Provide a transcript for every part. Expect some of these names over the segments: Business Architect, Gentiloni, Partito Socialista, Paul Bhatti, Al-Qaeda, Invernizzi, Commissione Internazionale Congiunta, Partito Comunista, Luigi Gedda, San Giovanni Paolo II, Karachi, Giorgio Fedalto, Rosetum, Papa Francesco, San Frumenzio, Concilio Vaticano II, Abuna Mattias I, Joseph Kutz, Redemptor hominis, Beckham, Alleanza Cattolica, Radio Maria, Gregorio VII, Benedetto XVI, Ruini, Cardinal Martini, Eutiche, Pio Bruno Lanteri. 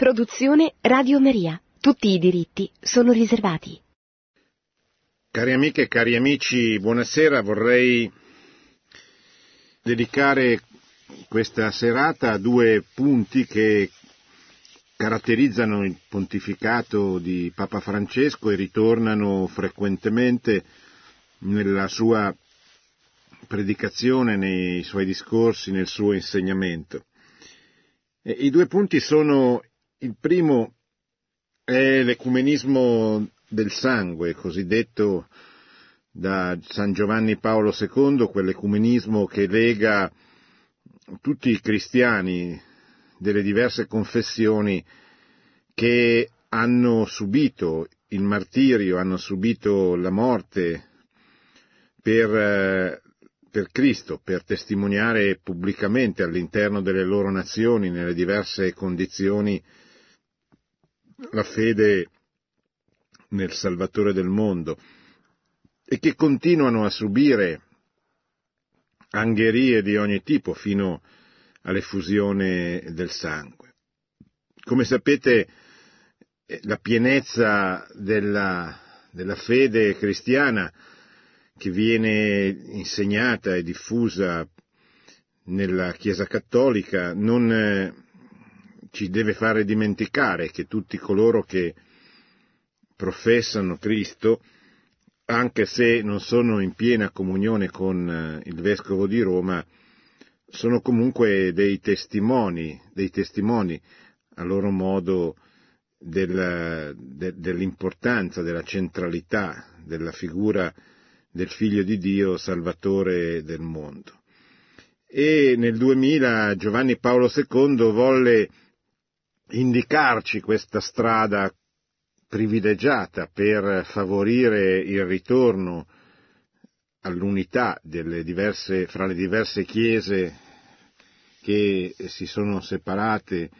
Produzione Radio Maria. Tutti i diritti sono riservati. Cari amiche e cari amici, buonasera. Vorrei dedicare questa serata a due punti che caratterizzano il pontificato di Papa Francesco e ritornano frequentemente nella sua predicazione, nei suoi discorsi, nel suo insegnamento. E i due punti sono: il primo è l'ecumenismo del sangue, cosiddetto da San Giovanni Paolo II, quell'ecumenismo che lega tutti i cristiani delle diverse confessioni che hanno subito il martirio, hanno subito la morte per Cristo, per testimoniare pubblicamente all'interno delle loro nazioni, nelle diverse condizioni, la fede nel Salvatore del mondo, e che continuano a subire angherie di ogni tipo fino all'effusione del sangue. Come sapete, la pienezza della fede cristiana, che viene insegnata e diffusa nella Chiesa Cattolica, non ci deve fare dimenticare che tutti coloro che professano Cristo, anche se non sono in piena comunione con il Vescovo di Roma, sono comunque dei testimoni a loro modo dell'importanza, della centralità della figura del Figlio di Dio, Salvatore del mondo. E nel 2000 Giovanni Paolo II volle indicarci questa strada privilegiata per favorire il ritorno all'unità fra le diverse chiese che si sono separate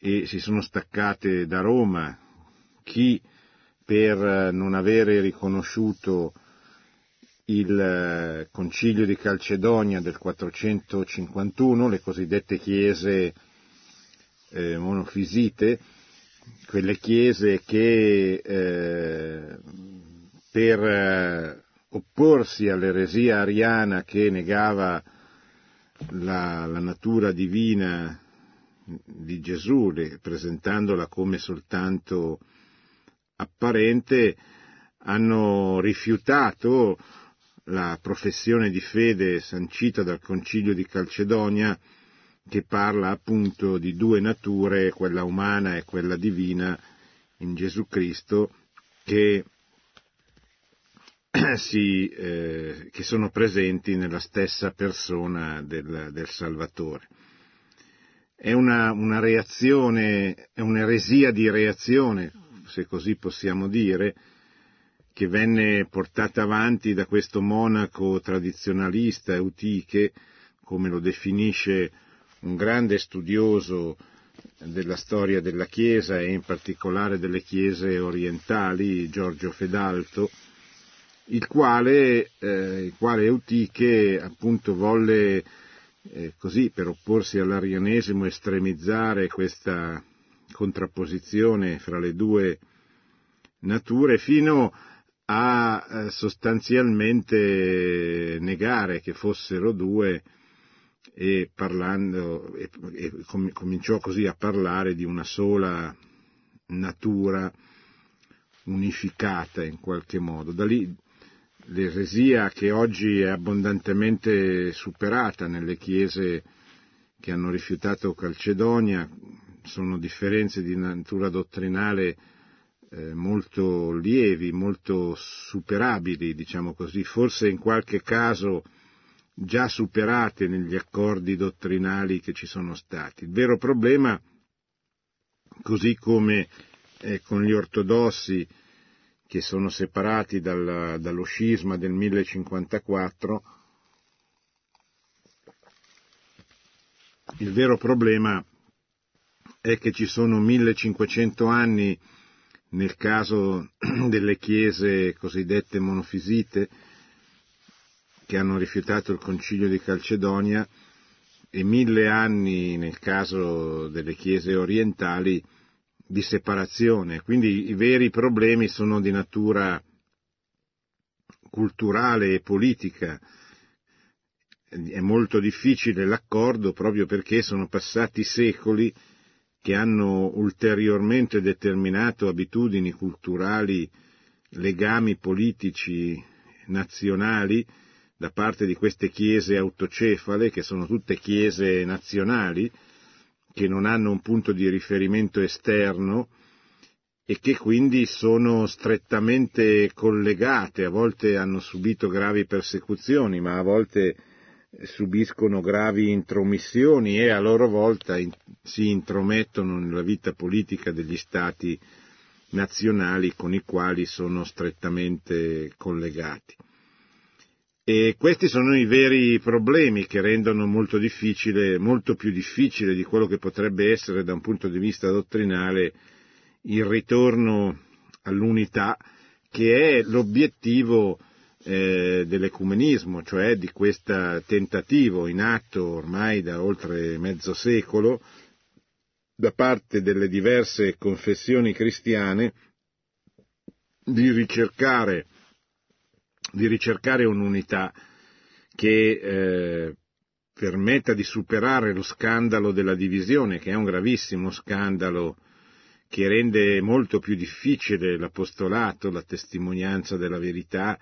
e si sono staccate da Roma, chi per non avere riconosciuto il Concilio di Calcedonia del 451, le cosiddette chiese monofisite, quelle chiese che per opporsi all'eresia ariana che negava la natura divina di Gesù, presentandola come soltanto apparente, hanno rifiutato la professione di fede sancita dal Concilio di Calcedonia, che parla appunto di due nature, quella umana e quella divina, in Gesù Cristo, che sono presenti nella stessa persona del Salvatore. È una reazione, è un'eresia di reazione, se così possiamo dire, che venne portata avanti da questo monaco tradizionalista Eutiche, come lo definisce un grande studioso della storia della Chiesa e in particolare delle chiese orientali, Giorgio Fedalto, il quale Eutiche appunto volle così, per opporsi all'arianesimo, estremizzare questa contrapposizione fra le due nature, fino a sostanzialmente negare che fossero due, e cominciò così a parlare di una sola natura unificata in qualche modo. Da lì l'eresia, che oggi è abbondantemente superata nelle chiese che hanno rifiutato Calcedonia, sono differenze di natura dottrinale molto lievi, molto superabili, diciamo così, forse in qualche caso già superate negli accordi dottrinali che ci sono stati. Il vero problema, così come con gli ortodossi che sono separati dallo scisma del 1054, il vero problema è che ci sono 1500 anni nel caso delle chiese cosiddette monofisite, che hanno rifiutato il Concilio di Calcedonia, e 1000 anni nel caso delle chiese orientali di separazione, quindi i veri problemi sono di natura culturale e politica. È molto difficile l'accordo proprio perché sono passati secoli che hanno ulteriormente determinato abitudini culturali, legami politici nazionali da parte di queste chiese autocefale, che sono tutte chiese nazionali, che non hanno un punto di riferimento esterno e che quindi sono strettamente collegate, a volte hanno subito gravi persecuzioni, ma a volte subiscono gravi intromissioni e a loro volta si intromettono nella vita politica degli stati nazionali con i quali sono strettamente collegati. E questi sono i veri problemi che rendono molto difficile, molto più difficile di quello che potrebbe essere da un punto di vista dottrinale, il ritorno all'unità, che è l'obiettivo dell'ecumenismo, cioè di questo tentativo in atto ormai da oltre mezzo secolo da parte delle diverse confessioni cristiane di ricercare un'unità che permetta di superare lo scandalo della divisione, che è un gravissimo scandalo che rende molto più difficile l'apostolato, la testimonianza della verità,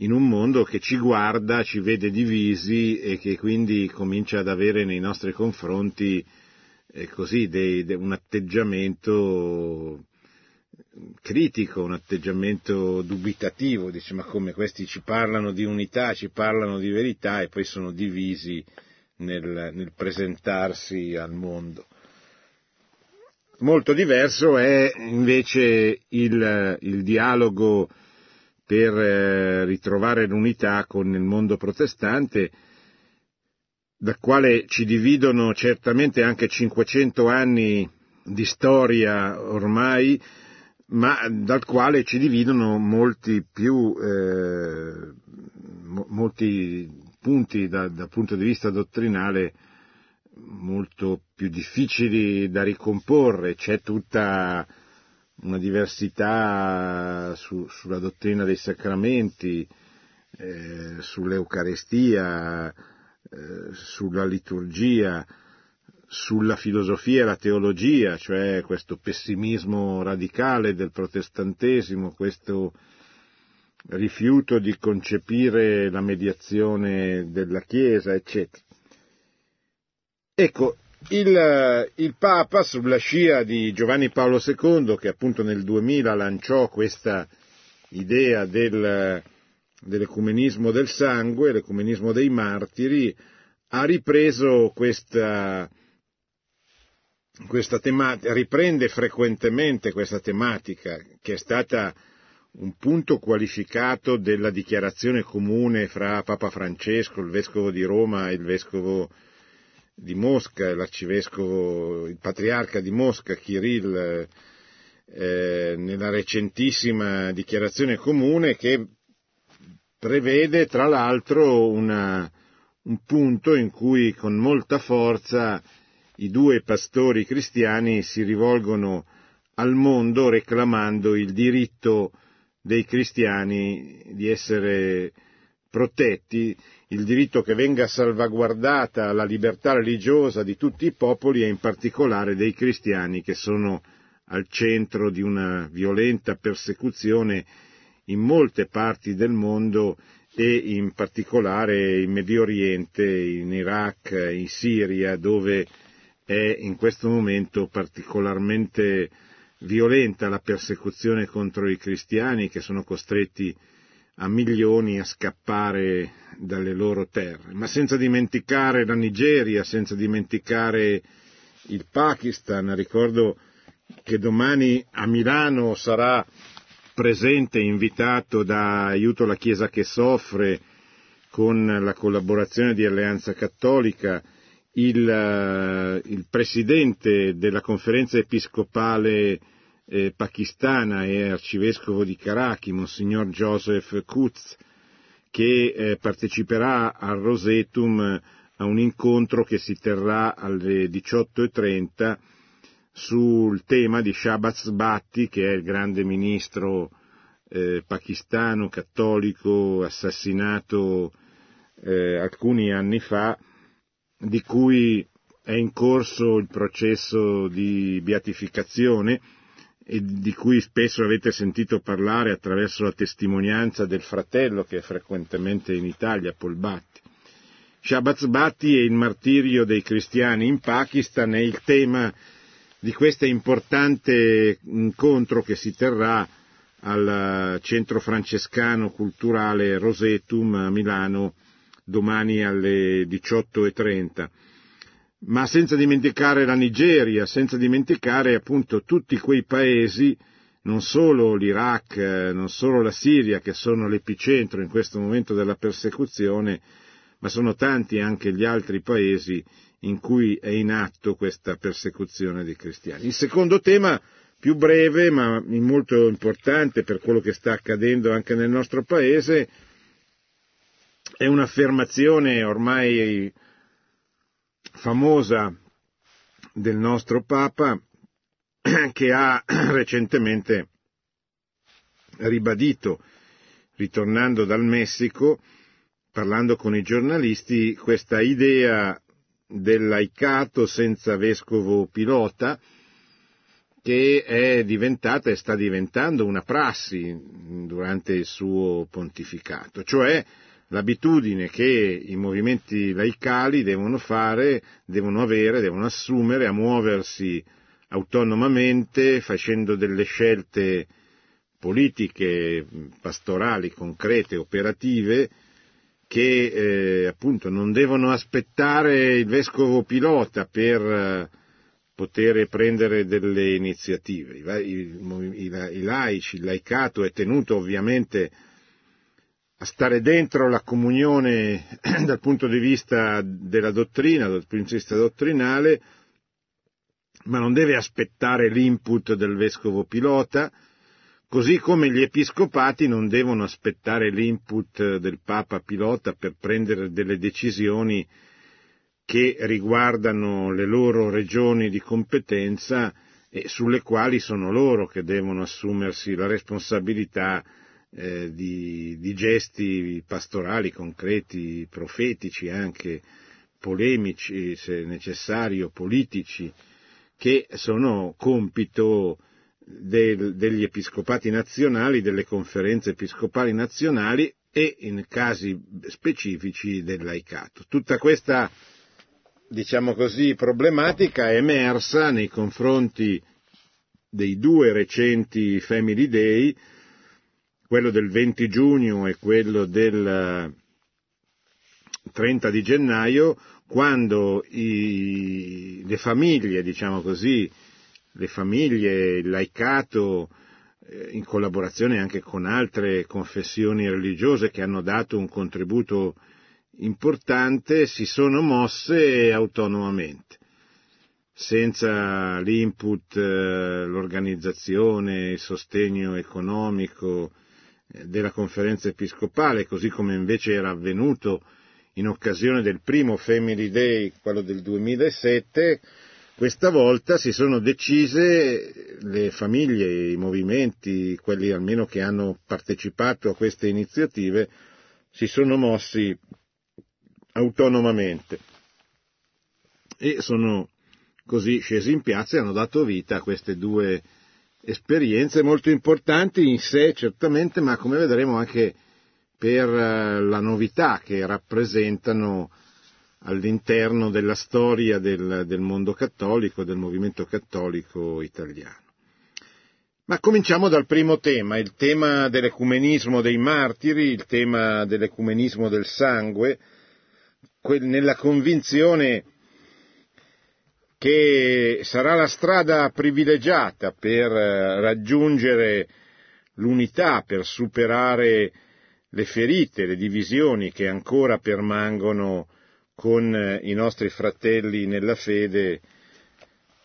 in un mondo che ci guarda, ci vede divisi e che quindi comincia ad avere nei nostri confronti un atteggiamento critico, un atteggiamento dubitativo. Dice: ma come, questi ci parlano di unità, ci parlano di verità e poi sono divisi nel presentarsi al mondo. Molto diverso è invece il dialogo per ritrovare l'unità con il mondo protestante, dal quale ci dividono certamente anche 500 anni di storia ormai, ma dal quale ci dividono molti punti dal punto di vista dottrinale molto più difficili da ricomporre. C'è tutta una diversità sulla dottrina dei sacramenti, sull'Eucarestia, sulla liturgia, sulla filosofia e la teologia, cioè questo pessimismo radicale del protestantesimo, questo rifiuto di concepire la mediazione della Chiesa, eccetera. Ecco, il Papa, sulla scia di Giovanni Paolo II, che appunto nel 2000 lanciò questa idea dell'ecumenismo del sangue, l'ecumenismo dei martiri, ha ripreso questa tematica, riprende frequentemente questa tematica, che è stata un punto qualificato della dichiarazione comune fra Papa Francesco, il vescovo di Roma, e il vescovo di Mosca, l'arcivescovo, il patriarca di Mosca, Kirill, nella recentissima dichiarazione comune, che prevede tra l'altro un punto in cui con molta forza i due pastori cristiani si rivolgono al mondo reclamando il diritto dei cristiani di essere protetti, il diritto che venga salvaguardata la libertà religiosa di tutti i popoli e in particolare dei cristiani, che sono al centro di una violenta persecuzione in molte parti del mondo e in particolare in Medio Oriente, in Iraq, in Siria, dove è in questo momento particolarmente violenta la persecuzione contro i cristiani, che sono costretti a milioni a scappare dalle loro terre. Ma senza dimenticare la Nigeria, senza dimenticare il Pakistan. Ricordo che domani a Milano sarà presente, invitato da Aiuto alla Chiesa che soffre, con la collaborazione di Alleanza Cattolica, il presidente della conferenza episcopale pakistana e arcivescovo di Karachi, Monsignor Joseph Kutz, che parteciperà al Rosetum a un incontro che si terrà alle 18:30 sul tema di Shahbaz Bhatti, che è il grande ministro pakistano cattolico assassinato alcuni anni fa, di cui è in corso il processo di beatificazione e di cui spesso avete sentito parlare attraverso la testimonianza del fratello che è frequentemente in Italia, Paul Bhatti. Shahbaz Bhatti e il martirio dei cristiani in Pakistan è il tema di questo importante incontro che si terrà al centro francescano culturale Rosetum a Milano domani alle 18:30. Ma senza dimenticare la Nigeria, senza dimenticare appunto tutti quei paesi, non solo l'Iraq, non solo la Siria, che sono l'epicentro in questo momento della persecuzione, ma sono tanti anche gli altri paesi in cui è in atto questa persecuzione dei cristiani. Il secondo tema, più breve ma molto importante per quello che sta accadendo anche nel nostro paese, è un'affermazione ormai famosa del nostro Papa, che ha recentemente ribadito, ritornando dal Messico, parlando con i giornalisti, questa idea del laicato senza vescovo pilota, che è diventata e sta diventando una prassi durante il suo pontificato, cioè l'abitudine che i movimenti laicali devono assumere a muoversi autonomamente, facendo delle scelte politiche, pastorali, concrete, operative, che appunto non devono aspettare il vescovo pilota per poter prendere delle iniziative. I laici, il laicato è tenuto ovviamente a stare dentro la comunione dal punto di vista della dottrina, dal punto di vista dottrinale, ma non deve aspettare l'input del vescovo pilota, così come gli episcopati non devono aspettare l'input del Papa pilota per prendere delle decisioni che riguardano le loro regioni di competenza e sulle quali sono loro che devono assumersi la responsabilità di gesti pastorali, concreti, profetici, anche polemici se necessario, politici, che sono compito degli episcopati nazionali, delle conferenze episcopali nazionali e in casi specifici del laicato. Tutta questa, diciamo così, problematica è emersa nei confronti dei due recenti Family Day, quello del 20 giugno e quello del 30 di gennaio, quando le famiglie, diciamo così, le famiglie, il laicato, in collaborazione anche con altre confessioni religiose che hanno dato un contributo importante, si sono mosse autonomamente, senza l'input, l'organizzazione, il sostegno economico della conferenza episcopale, così come invece era avvenuto in occasione del primo Family Day, quello del 2007, questa volta si sono decise le famiglie, i movimenti, quelli almeno che hanno partecipato a queste iniziative, si sono mossi autonomamente e sono così scesi in piazza e hanno dato vita a queste due esperienze molto importanti in sé certamente, ma come vedremo anche per la novità che rappresentano all'interno della storia del mondo cattolico, del movimento cattolico italiano. Ma cominciamo dal primo tema, il tema dell'ecumenismo dei martiri, il tema dell'ecumenismo del sangue, nella convinzione che sarà la strada privilegiata per raggiungere l'unità, per superare le ferite, le divisioni che ancora permangono con i nostri fratelli nella fede,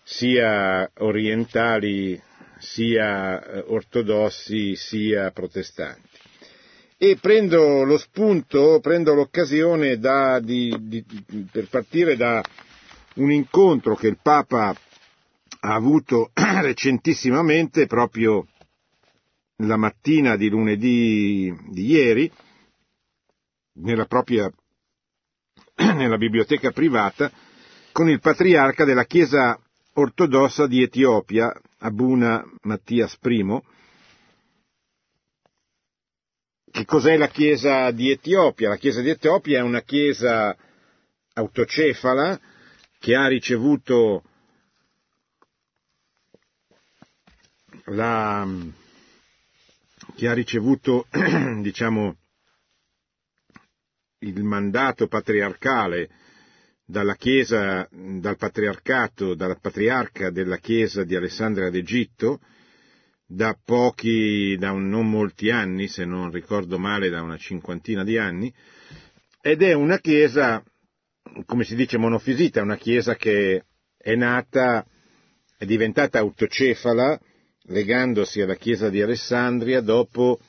sia orientali, sia ortodossi, sia protestanti. e prendo lo spunto, prendo l'occasione per partire da un incontro che il Papa ha avuto recentissimamente, proprio la mattina di lunedì di ieri, nella biblioteca privata, con il patriarca della Chiesa ortodossa di Etiopia, Abuna Mattias I. Che cos'è la Chiesa di Etiopia? La Chiesa di Etiopia è una Chiesa autocefala che ha ricevuto diciamo, il mandato patriarcale dal patriarca della Chiesa di Alessandria d'Egitto, non molti anni, se non ricordo male, da una cinquantina di anni, ed è una Chiesa, come si dice, monofisita, una Chiesa che è diventata autocefala, legandosi alla Chiesa di Alessandria dopo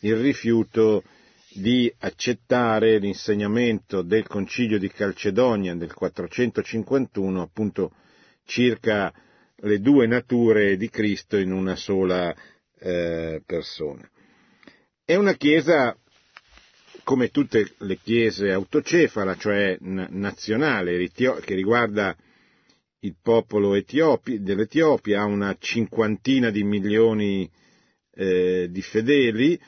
il rifiuto di accettare l'insegnamento del Concilio di Calcedonia del 451, appunto, circa le due nature di Cristo in una sola persona. È una Chiesa, come tutte le Chiese, autocefala, cioè nazionale, che riguarda il popolo dell'Etiopia, ha una cinquantina di milioni di fedeli,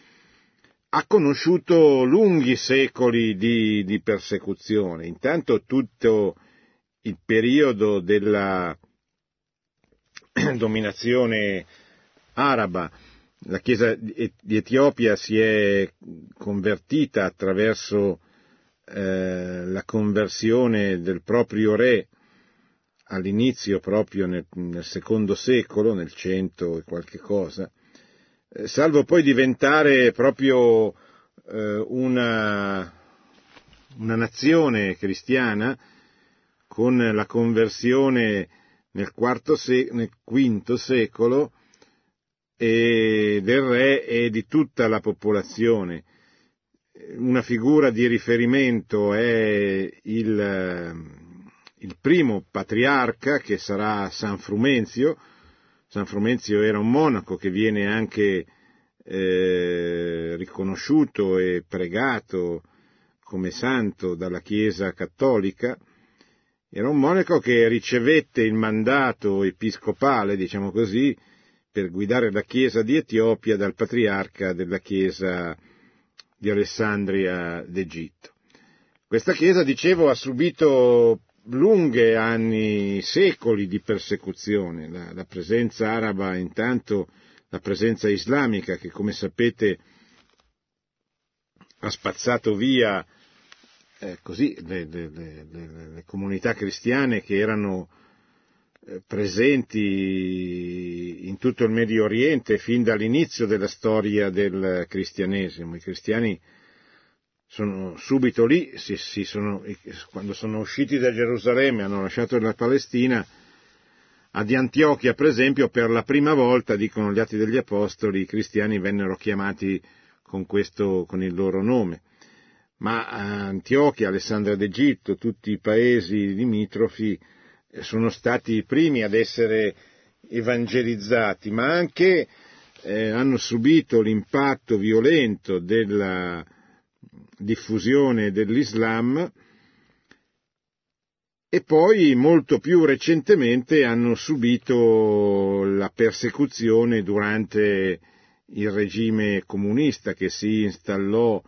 ha conosciuto lunghi secoli di persecuzione. Intanto tutto il periodo della dominazione araba, la Chiesa di Etiopia si è convertita attraverso la conversione del proprio re all'inizio, proprio nel secondo secolo, nel 100 e qualche cosa, salvo poi diventare proprio una nazione cristiana con la conversione nel V secolo e del re e di tutta la popolazione. Una figura di riferimento è il primo patriarca, che sarà San Frumenzio. San Frumenzio era un monaco che viene anche riconosciuto e pregato come santo dalla Chiesa cattolica. Era un monaco che ricevette il mandato episcopale, diciamo così, per guidare la Chiesa di Etiopia dal patriarca della Chiesa di Alessandria d'Egitto. Questa Chiesa, dicevo, ha subito lunghi anni, secoli di persecuzione. La presenza araba, intanto la presenza islamica, che come sapete ha spazzato via le comunità cristiane che erano presenti in tutto il Medio Oriente fin dall'inizio della storia del cristianesimo. I cristiani sono subito lì, quando sono usciti da Gerusalemme, hanno lasciato la Palestina. Ad Antiochia, per esempio, per la prima volta, dicono gli Atti degli Apostoli, i cristiani vennero chiamati con il loro nome. Ma Antiochia, Alessandria d'Egitto, tutti i paesi limitrofi sono stati i primi ad essere evangelizzati, ma anche hanno subito l'impatto violento della diffusione dell'Islam, e poi molto più recentemente hanno subito la persecuzione durante il regime comunista che si installò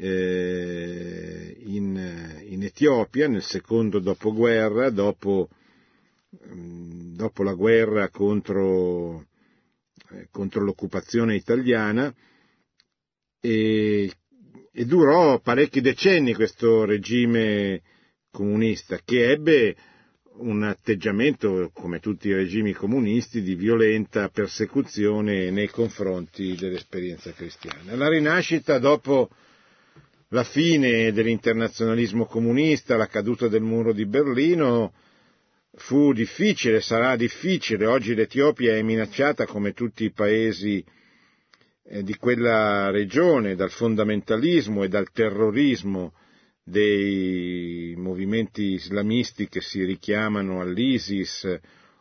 in Etiopia nel secondo dopoguerra, dopo la guerra contro l'occupazione italiana, e durò parecchi decenni questo regime comunista, che ebbe un atteggiamento, come tutti i regimi comunisti, di violenta persecuzione nei confronti dell'esperienza cristiana. La rinascita dopo la fine dell'internazionalismo comunista, la caduta del muro di Berlino, fu difficile, sarà difficile. Oggi l'Etiopia è minacciata, come tutti i paesi di quella regione dal fondamentalismo e dal terrorismo dei movimenti islamisti che si richiamano all'ISIS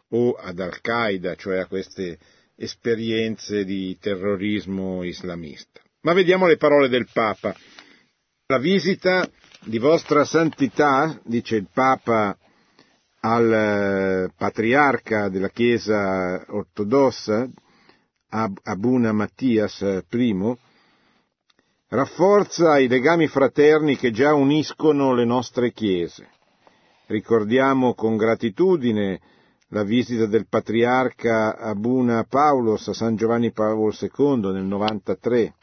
o ad Al-Qaeda, cioè a queste esperienze di terrorismo islamista. Ma vediamo le parole del Papa. La visita di Vostra Santità, dice il Papa al patriarca della Chiesa ortodossa, Abuna Mattias I, rafforza i legami fraterni che già uniscono le nostre chiese. Ricordiamo con gratitudine la visita del patriarca Abuna Paulos a San Giovanni Paolo II nel 93.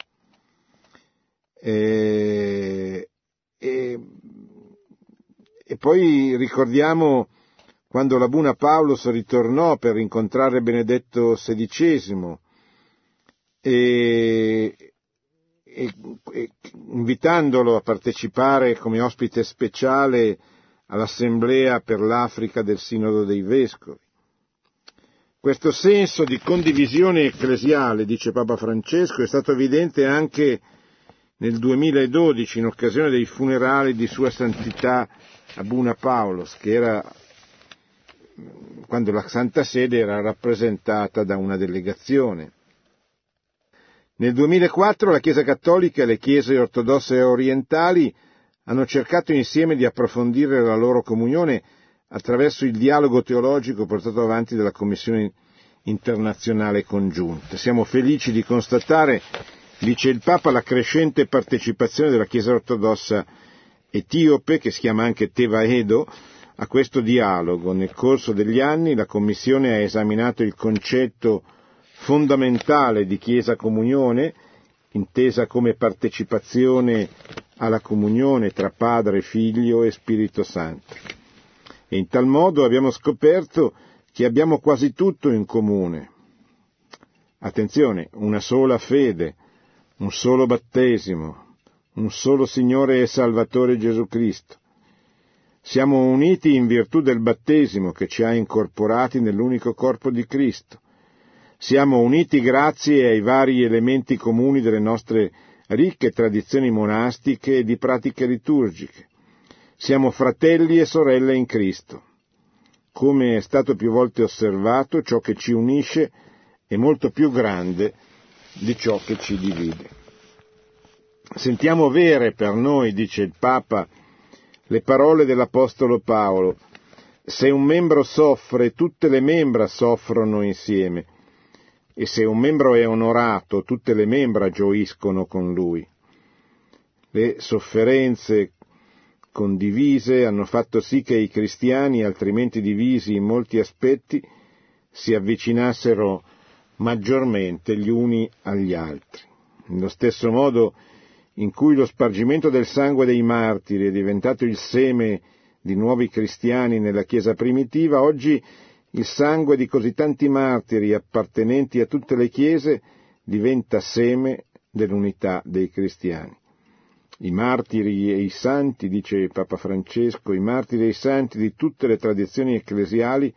E poi ricordiamo quando l'Abuna Paulos ritornò per incontrare Benedetto XVI e invitandolo a partecipare come ospite speciale all'Assemblea per l'Africa del Sinodo dei Vescovi. Questo senso di condivisione ecclesiale, dice Papa Francesco, è stato evidente anche nel 2012 in occasione dei funerali di Sua Santità Abuna Paulos, che era quando la Santa Sede era rappresentata da una delegazione. Nel 2004 la Chiesa Cattolica e le Chiese ortodosse orientali hanno cercato insieme di approfondire la loro comunione attraverso il dialogo teologico portato avanti dalla Commissione Internazionale Congiunta. Siamo felici di constatare, dice il Papa, la crescente partecipazione della Chiesa ortodossa etiope, che si chiama anche Tevaedo, a questo dialogo. Nel corso degli anni la Commissione ha esaminato il concetto fondamentale di Chiesa Comunione, intesa come partecipazione alla comunione tra Padre, Figlio e Spirito Santo. E in tal modo abbiamo scoperto che abbiamo quasi tutto in comune. Attenzione, una sola fede, un solo battesimo, un solo Signore e Salvatore Gesù Cristo. Siamo uniti in virtù del battesimo che ci ha incorporati nell'unico corpo di Cristo. Siamo uniti grazie ai vari elementi comuni delle nostre ricche tradizioni monastiche e di pratiche liturgiche. Siamo fratelli e sorelle in Cristo. Come è stato più volte osservato, ciò che ci unisce è molto più grande di ciò che ci divide. Sentiamo vere per noi, dice il Papa, le parole dell'Apostolo Paolo: se un membro soffre, tutte le membra soffrono insieme. E se un membro è onorato, tutte le membra gioiscono con lui. Le sofferenze condivise hanno fatto sì che i cristiani, altrimenti divisi in molti aspetti, si avvicinassero maggiormente gli uni agli altri. Nello stesso modo in cui lo spargimento del sangue dei martiri è diventato il seme di nuovi cristiani nella Chiesa primitiva, oggi il sangue di così tanti martiri appartenenti a tutte le chiese diventa seme dell'unità dei cristiani. I martiri e i santi, dice Papa Francesco, i martiri e i santi di tutte le tradizioni ecclesiali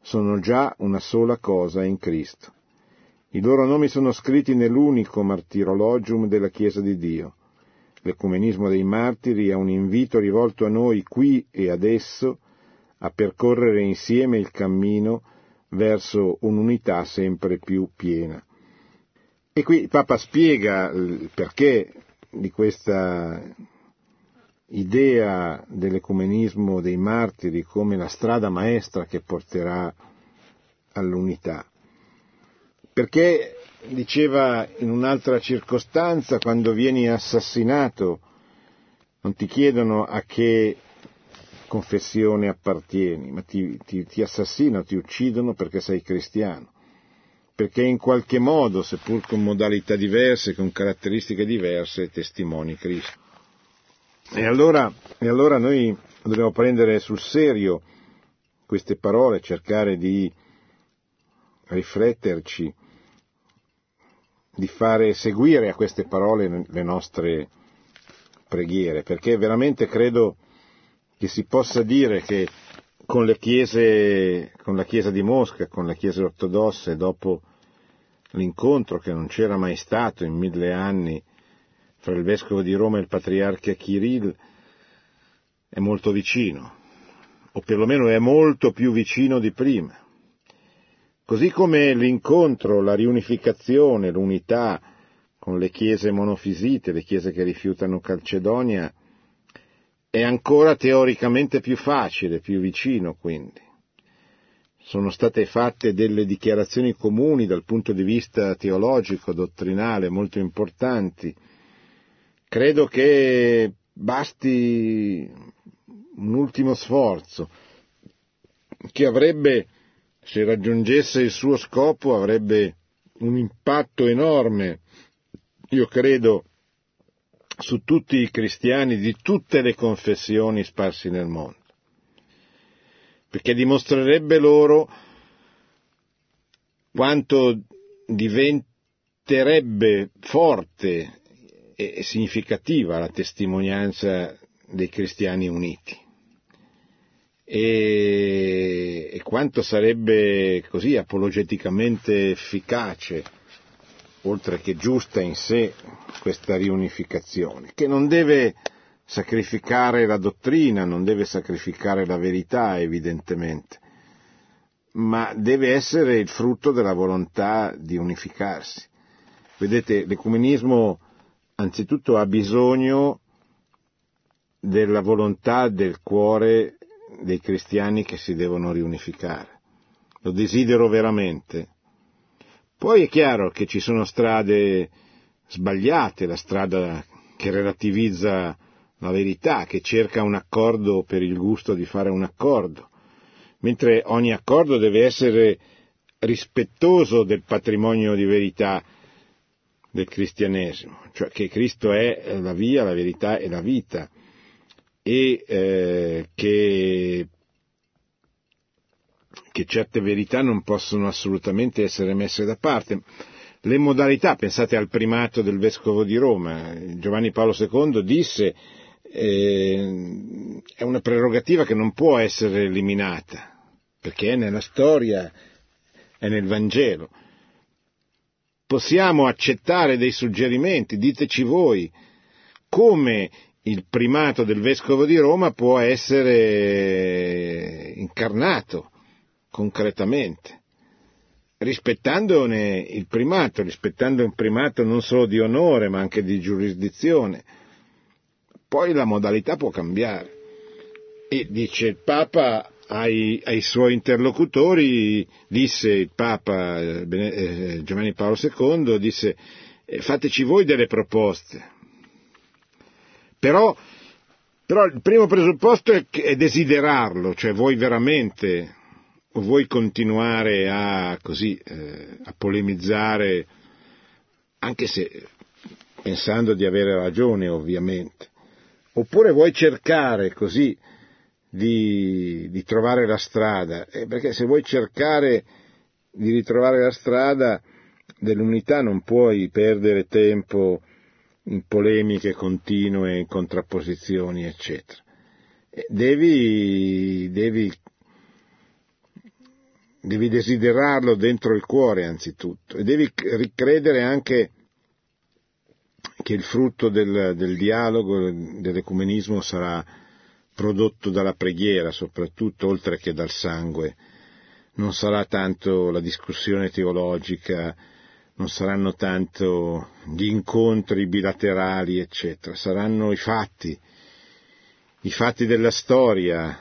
sono già una sola cosa in Cristo. I loro nomi sono scritti nell'unico martirologium della Chiesa di Dio. L'ecumenismo dei martiri è un invito rivolto a noi qui e adesso a percorrere insieme il cammino verso un'unità sempre più piena. E qui il Papa spiega il perché di questa idea dell'ecumenismo dei martiri come la strada maestra che porterà all'unità. Perché, diceva in un'altra circostanza, quando vieni assassinato non ti chiedono a che confessione appartieni, ma ti assassinano, ti uccidono perché sei cristiano, perché in qualche modo, seppur con modalità diverse, con caratteristiche diverse, testimoni Cristo. E allora noi dobbiamo prendere sul serio queste parole, cercare di rifletterci, di fare seguire a queste parole le nostre preghiere, perché veramente credo che si possa dire che con le chiese, con la Chiesa di Mosca, con le chiese ortodosse, dopo l'incontro che non c'era mai stato in 1000 anni fra il vescovo di Roma e il patriarca Kirill è molto vicino, o perlomeno è molto più vicino di prima. Così come l'incontro, la riunificazione, l'unità con le chiese monofisite, le chiese che rifiutano Calcedonia, è ancora teoricamente più facile, più vicino quindi. Sono state fatte delle dichiarazioni comuni dal punto di vista teologico, dottrinale, molto importanti. Credo che basti un ultimo sforzo che avrebbe, se raggiungesse il suo scopo, avrebbe un impatto enorme, io credo, su tutti i cristiani di tutte le confessioni sparsi nel mondo, perché dimostrerebbe loro quanto diventerebbe forte e significativa la testimonianza dei cristiani uniti e quanto sarebbe così apologeticamente efficace, oltre che giusta in sé, questa riunificazione, che non deve sacrificare la dottrina, non deve sacrificare la verità evidentemente, ma deve essere il frutto della volontà di unificarsi. Vedete, l'ecumenismo anzitutto ha bisogno della volontà del cuore dei cristiani che si devono riunificare. Lo desidero veramente. Poi è chiaro che ci sono strade sbagliate, la strada che relativizza la verità, che cerca un accordo per il gusto di fare un accordo, mentre ogni accordo deve essere rispettoso del patrimonio di verità del cristianesimo, cioè che Cristo è la via, la verità e la vita, e che certe verità non possono assolutamente essere messe da parte. Le modalità, pensate al primato del Vescovo di Roma, Giovanni Paolo II disse è una prerogativa che non può essere eliminata, perché è nella storia, è nel Vangelo. Possiamo accettare dei suggerimenti, diteci voi, come il primato del Vescovo di Roma può essere incarnato concretamente, rispettandone il primato, rispettando un primato non solo di onore ma anche di giurisdizione. Poi la modalità può cambiare e dice il Papa ai suoi interlocutori, disse il Papa Giovanni Paolo II, disse fateci voi delle proposte, però il primo presupposto è desiderarlo, cioè voi veramente vuoi continuare a polemizzare, anche se pensando di avere ragione ovviamente, oppure vuoi cercare così di trovare la strada, perché se vuoi cercare di ritrovare la strada dell'unità non puoi perdere tempo in polemiche continue, in contrapposizioni eccetera, devi desiderarlo dentro il cuore anzitutto, e devi ricredere anche che il frutto del dialogo, dell'ecumenismo sarà prodotto dalla preghiera soprattutto, oltre che dal sangue. Non sarà tanto la discussione teologica, non saranno tanto gli incontri bilaterali eccetera, saranno i fatti della storia,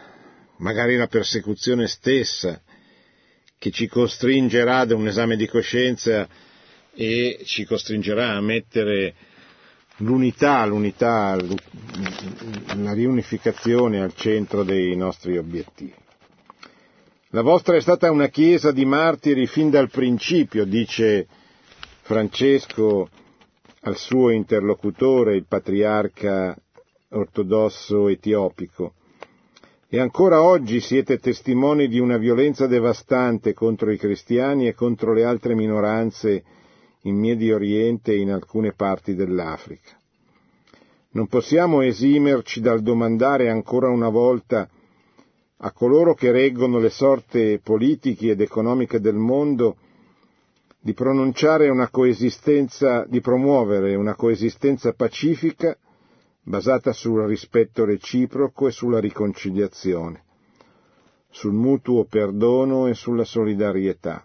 magari la persecuzione stessa, che ci costringerà ad un esame di coscienza e ci costringerà a mettere l'unità, la riunificazione al centro dei nostri obiettivi. La vostra è stata una chiesa di martiri fin dal principio, dice Francesco al suo interlocutore, il patriarca ortodosso etiopico. E ancora oggi siete testimoni di una violenza devastante contro i cristiani e contro le altre minoranze in Medio Oriente e in alcune parti dell'Africa. Non possiamo esimerci dal domandare ancora una volta a coloro che reggono le sorti politiche ed economiche del mondo di pronunciare una coesistenza, di promuovere una coesistenza pacifica basata sul rispetto reciproco e sulla riconciliazione, sul mutuo perdono e sulla solidarietà.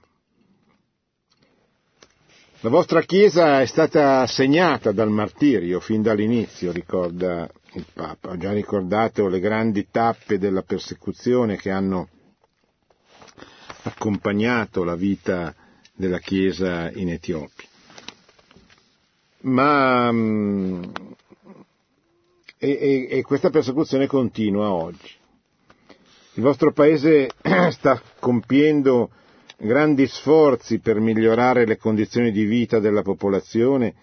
La vostra Chiesa è stata segnata dal martirio fin dall'inizio, ricorda il Papa. Ho già ricordato le grandi tappe della persecuzione che hanno accompagnato la vita della Chiesa in Etiopia. Ma e questa persecuzione continua oggi. Il vostro Paese sta compiendo grandi sforzi per migliorare le condizioni di vita della popolazione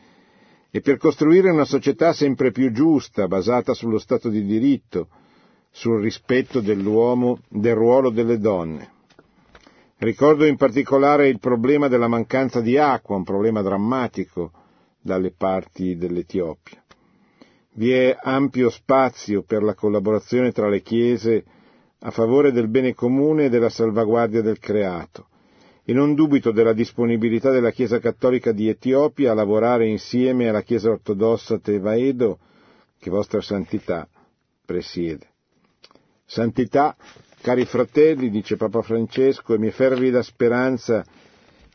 e per costruire una società sempre più giusta, basata sullo Stato di diritto, sul rispetto dell'uomo, del ruolo delle donne. Ricordo in particolare il problema della mancanza di acqua, un problema drammatico dalle parti dell'Etiopia. Vi è ampio spazio per la collaborazione tra le chiese a favore del bene comune e della salvaguardia del creato, e non dubito della disponibilità della Chiesa Cattolica di Etiopia a lavorare insieme alla Chiesa Ortodossa Tevaedo, che Vostra Santità presiede. Santità, cari fratelli, dice Papa Francesco, è mia fervida speranza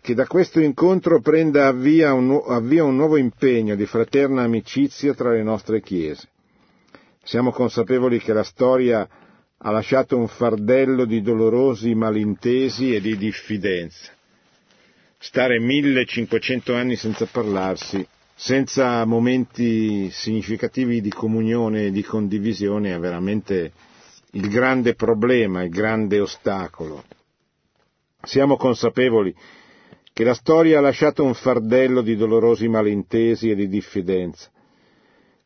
che da questo incontro prenda avvia un nuovo impegno di fraterna amicizia tra le nostre chiese. Siamo consapevoli che la storia ha lasciato un fardello di dolorosi malintesi e di diffidenza. Stare 1500 anni senza parlarsi, senza momenti significativi di comunione e di condivisione, è veramente il grande problema, il grande ostacolo. Siamo consapevoli che la storia ha lasciato un fardello di dolorosi malintesi e di diffidenza,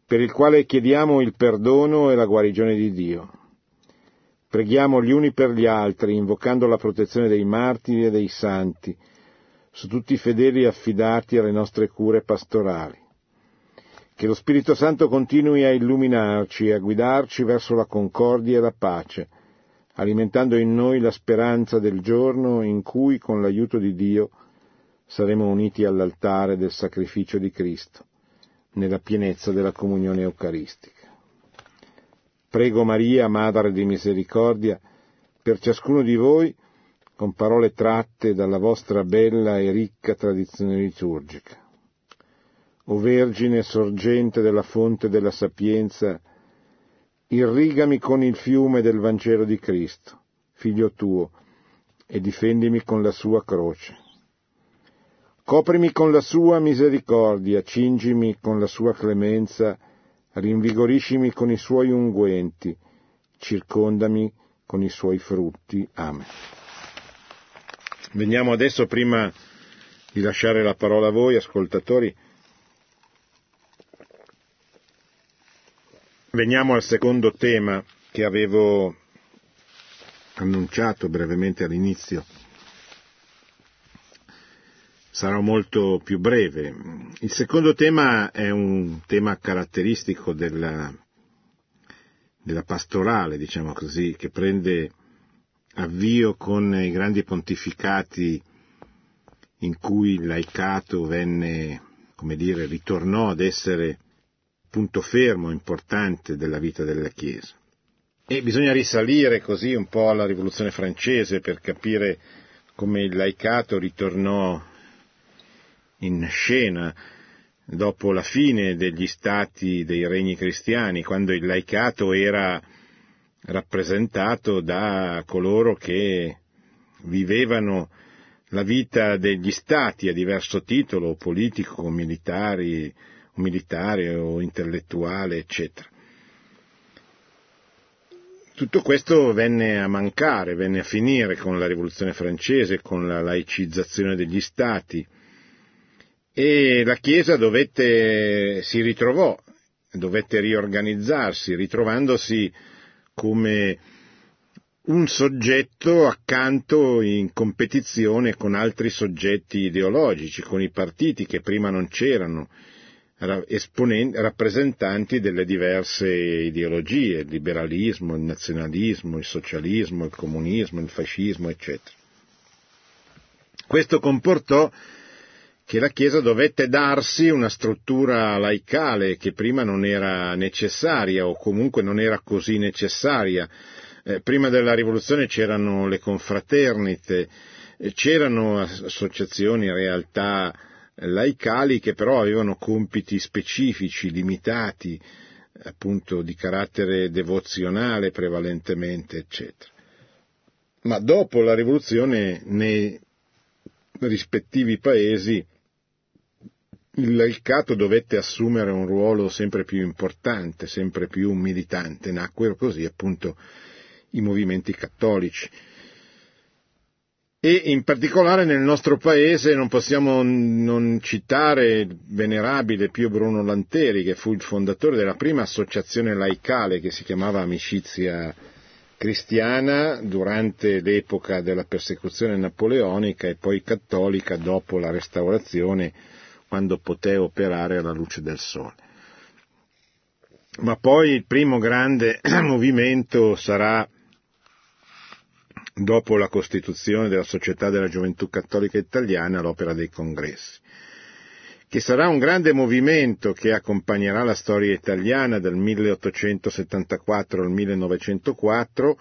per il quale chiediamo il perdono e la guarigione di Dio. Preghiamo gli uni per gli altri, invocando la protezione dei martiri e dei santi, su tutti i fedeli affidati alle nostre cure pastorali. Che lo Spirito Santo continui a illuminarci e a guidarci verso la concordia e la pace, alimentando in noi la speranza del giorno in cui, con l'aiuto di Dio, saremo uniti all'altare del sacrificio di Cristo, nella pienezza della comunione eucaristica. Prego Maria, Madre di Misericordia, per ciascuno di voi, con parole tratte dalla vostra bella e ricca tradizione liturgica. O Vergine sorgente della fonte della sapienza, irrigami con il fiume del Vangelo di Cristo, Figlio tuo, e difendimi con la sua croce. Coprimi con la sua misericordia, cingimi con la sua clemenza, rinvigoriscimi con i suoi unguenti, circondami con i suoi frutti. Amen. Veniamo adesso, prima di lasciare la parola a voi, ascoltatori, veniamo al secondo tema che avevo annunciato brevemente all'inizio. Sarò molto più breve. Il secondo tema è un tema caratteristico della pastorale, diciamo così, che prende avvio con i grandi pontificati in cui il laicato venne, ritornò ad essere punto fermo, importante della vita della Chiesa. E bisogna risalire così un po' alla Rivoluzione francese per capire come il laicato ritornò in scena dopo la fine degli stati dei regni cristiani, quando il laicato era rappresentato da coloro che vivevano la vita degli stati a diverso titolo, politico, militare o intellettuale, eccetera. Tutto questo venne a mancare, venne a finire con la Rivoluzione francese, con la laicizzazione degli stati, e la Chiesa dovette riorganizzarsi, ritrovandosi come un soggetto accanto in competizione con altri soggetti ideologici, con i partiti che prima non c'erano, rappresentanti delle diverse ideologie, il liberalismo, il nazionalismo, il socialismo, il comunismo, il fascismo, eccetera. Questo comportò che la Chiesa dovette darsi una struttura laicale che prima non era necessaria, o comunque non era così necessaria. Prima della rivoluzione c'erano le confraternite, c'erano associazioni, realtà laicali che però avevano compiti specifici, limitati, appunto di carattere devozionale prevalentemente, eccetera. Ma dopo la rivoluzione nei rispettivi paesi il laicato dovette assumere un ruolo sempre più importante, sempre più militante. Nacquero così appunto i movimenti cattolici. E in particolare nel nostro paese non possiamo non citare il venerabile Pio Bruno Lanteri, che fu il fondatore della prima associazione laicale che si chiamava Amicizia Cristiana durante l'epoca della persecuzione napoleonica e poi cattolica dopo la restaurazione, quando poté operare alla luce del sole. Ma poi il primo grande movimento sarà dopo la costituzione della Società della Gioventù Cattolica Italiana, l'Opera dei Congressi, che sarà un grande movimento che accompagnerà la storia italiana dal 1874 al 1904,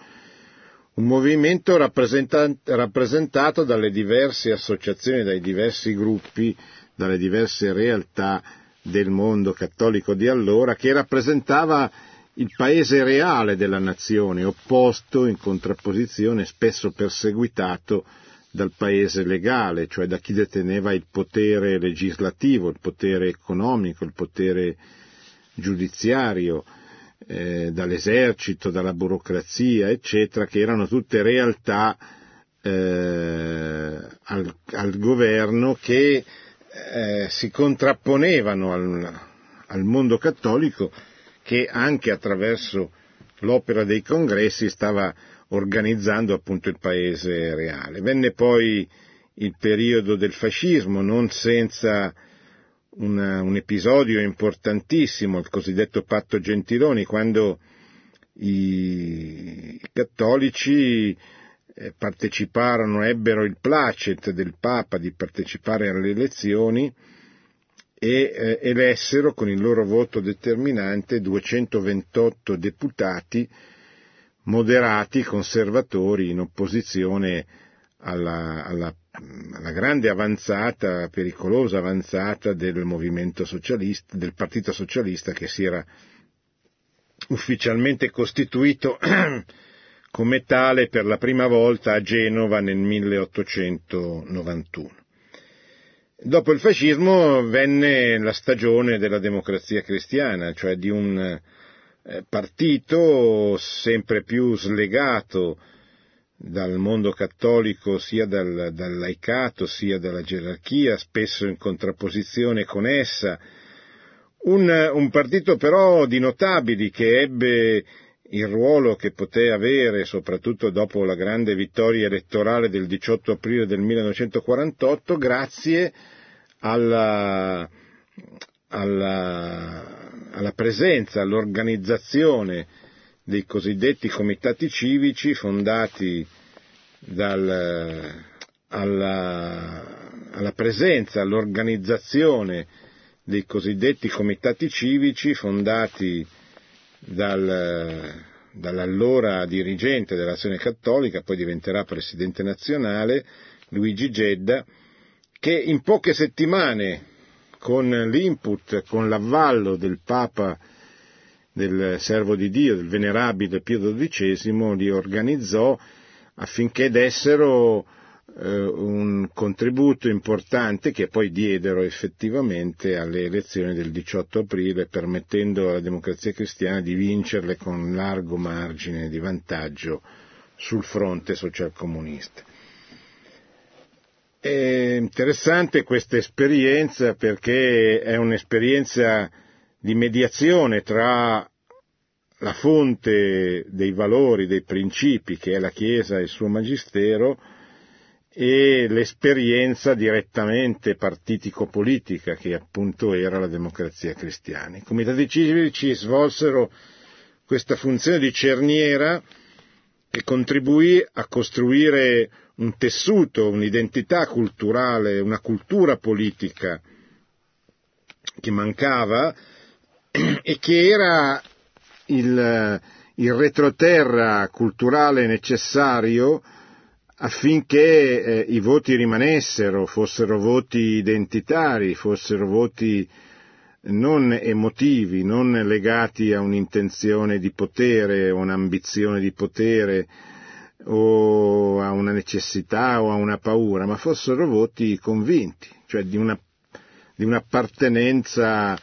un movimento rappresentato dalle diverse associazioni, dai diversi gruppi, dalle diverse realtà del mondo cattolico di allora, che rappresentava il paese reale della nazione, opposto, in contrapposizione, spesso perseguitato dal paese legale, cioè da chi deteneva il potere legislativo, il potere economico, il potere giudiziario, dall'esercito, dalla burocrazia, eccetera, che erano tutte realtà al governo che si contrapponevano al mondo cattolico, che anche attraverso l'opera dei congressi stava organizzando appunto il paese reale. Venne poi il periodo del fascismo, non senza un episodio importantissimo, il cosiddetto patto Gentiloni, quando i cattolici ebbero il placet del Papa di partecipare alle elezioni, e elessero con il loro voto determinante 228 deputati moderati, conservatori, in opposizione alla grande avanzata, pericolosa avanzata del movimento socialista, del Partito Socialista, che si era ufficialmente costituito come tale per la prima volta a Genova nel 1891. Dopo il fascismo venne la stagione della Democrazia Cristiana, cioè di un partito sempre più slegato dal mondo cattolico, sia dal laicato, sia dalla gerarchia, spesso in contrapposizione con essa. Un partito però di notabili, che ebbe il ruolo che poté avere soprattutto dopo la grande vittoria elettorale del 18 aprile del 1948, grazie alla presenza, all'organizzazione dei cosiddetti comitati civici fondati dall'allora dirigente dell'Azione Cattolica, poi diventerà presidente nazionale, Luigi Gedda, che in poche settimane, con l'input, con l'avvallo del Papa, del servo di Dio, del venerabile Pio XII, li organizzò affinché dessero un contributo importante, che poi diedero effettivamente alle elezioni del 18 aprile, permettendo alla Democrazia Cristiana di vincerle con largo margine di vantaggio sul fronte socialcomunista. È interessante questa esperienza, perché è un'esperienza di mediazione tra la fonte dei valori, dei principi, che è la Chiesa e il suo Magistero, e l'esperienza direttamente partitico-politica, che appunto era la Democrazia Cristiana. I comitati civici svolsero questa funzione di cerniera che contribuì a costruire un tessuto, un'identità culturale, una cultura politica che mancava e che era il retroterra culturale necessario affinché i voti rimanessero, fossero voti identitari, fossero voti non emotivi, non legati a un'intenzione di potere o un'ambizione di potere o a una necessità o a una paura, ma fossero voti convinti, cioè di un'appartenenza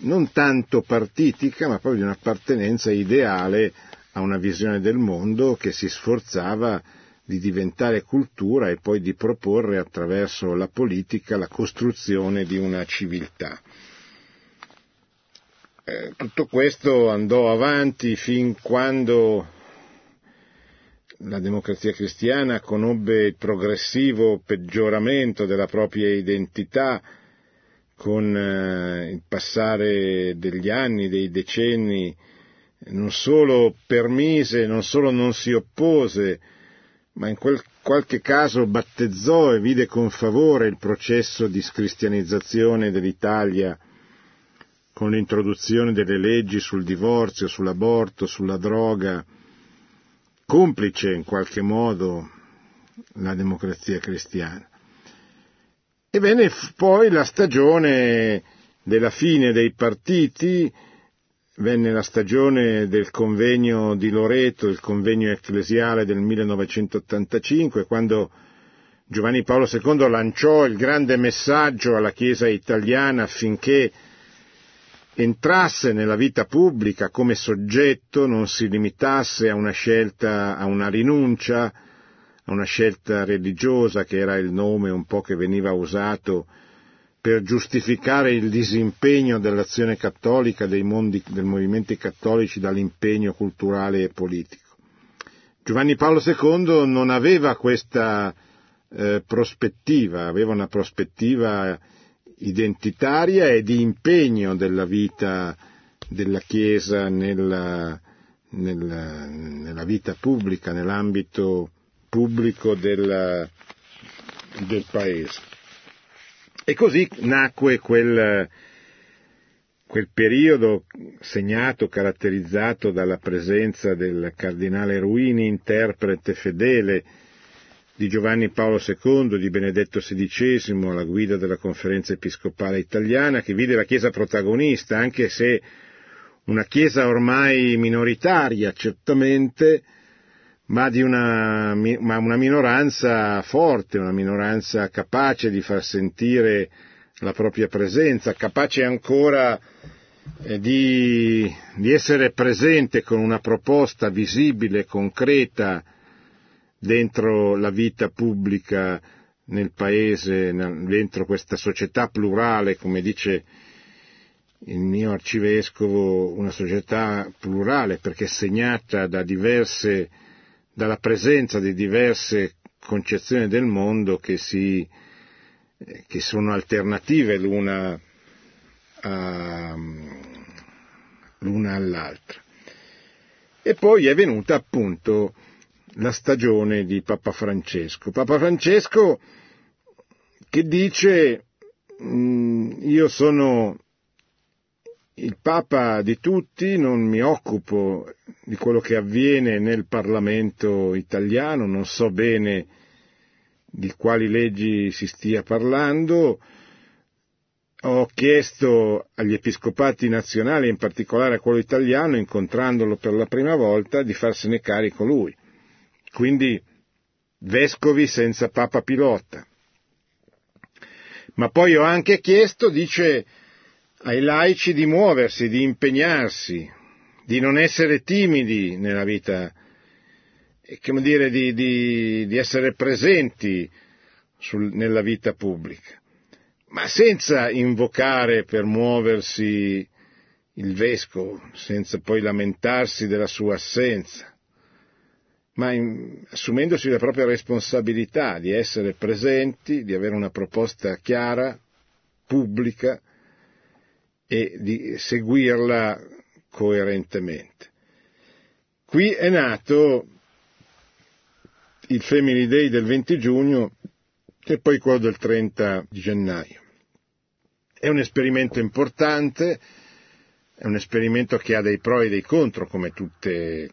non tanto partitica, ma proprio di un'appartenenza ideale a una visione del mondo che si sforzava di diventare cultura e poi di proporre attraverso la politica la costruzione di una civiltà. Tutto questo andò avanti fin quando la Democrazia Cristiana conobbe il progressivo peggioramento della propria identità con il passare degli anni, dei decenni, non solo permise, non solo non si oppose, ma in qualche caso battezzò e vide con favore il processo di scristianizzazione dell'Italia con l'introduzione delle leggi sul divorzio, sull'aborto, sulla droga, complice in qualche modo la Democrazia Cristiana. Ebbene, poi la stagione della fine dei partiti venne la stagione del convegno di Loreto, il convegno ecclesiale del 1985, quando Giovanni Paolo II lanciò il grande messaggio alla Chiesa italiana affinché entrasse nella vita pubblica come soggetto, non si limitasse a una scelta, a una rinuncia, a una scelta religiosa, che era il nome un po' che veniva usato per giustificare il disimpegno dell'azione cattolica, dei movimenti cattolici dall'impegno culturale e politico. Giovanni Paolo II non aveva questa prospettiva, aveva una prospettiva identitaria e di impegno della vita della Chiesa nella vita pubblica, nell'ambito pubblico del Paese. E così nacque quel periodo segnato, caratterizzato dalla presenza del cardinale Ruini, interprete fedele di Giovanni Paolo II, di Benedetto XVI, alla guida della Conferenza Episcopale Italiana, che vide la Chiesa protagonista, anche se una Chiesa ormai minoritaria, certamente, ma una minoranza forte, una minoranza capace di far sentire la propria presenza, capace ancora di essere presente con una proposta visibile, concreta, dentro la vita pubblica nel Paese, dentro questa società plurale, come dice il mio arcivescovo, una società plurale perché segnata dalla presenza di diverse concezioni del mondo che sono alternative l'una all'altra. E poi è venuta appunto la stagione di Papa Francesco. Papa Francesco che dice: io sono il Papa di tutti, non mi occupo di quello che avviene nel Parlamento italiano, non so bene di quali leggi si stia parlando, ho chiesto agli episcopati nazionali, in particolare a quello italiano, incontrandolo per la prima volta, di farsene carico lui. Quindi vescovi senza papa pilota. Ma poi ho anche chiesto, dice, ai laici di muoversi, di impegnarsi, di non essere timidi nella vita, come dire, di essere presenti nella vita pubblica, ma senza invocare per muoversi il vescovo, senza poi lamentarsi della sua assenza, ma assumendosi la propria responsabilità di essere presenti, di avere una proposta chiara, pubblica, e di seguirla coerentemente. Qui è nato il Family Day del 20 giugno e poi quello del 30 gennaio. È un esperimento importante, è un esperimento che ha dei pro e dei contro, come tutte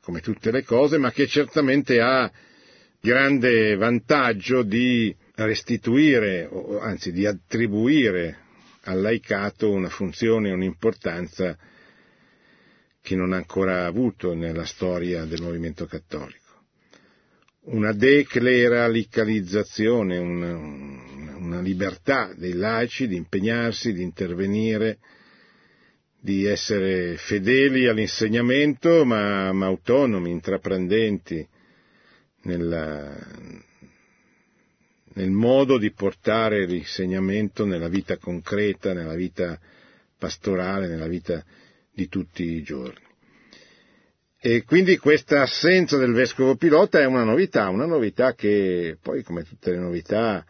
le cose, ma che certamente ha grande vantaggio di restituire, o anzi di attribuire al laicato una funzione, un'importanza che non ha ancora avuto nella storia del movimento cattolico. Una declericalizzazione, una libertà dei laici di impegnarsi, di intervenire, di essere fedeli all'insegnamento, ma autonomi, intraprendenti nel modo di portare l'insegnamento nella vita concreta, nella vita pastorale, nella vita di tutti i giorni. E quindi questa assenza del vescovo pilota è una novità che poi, come tutte le novità,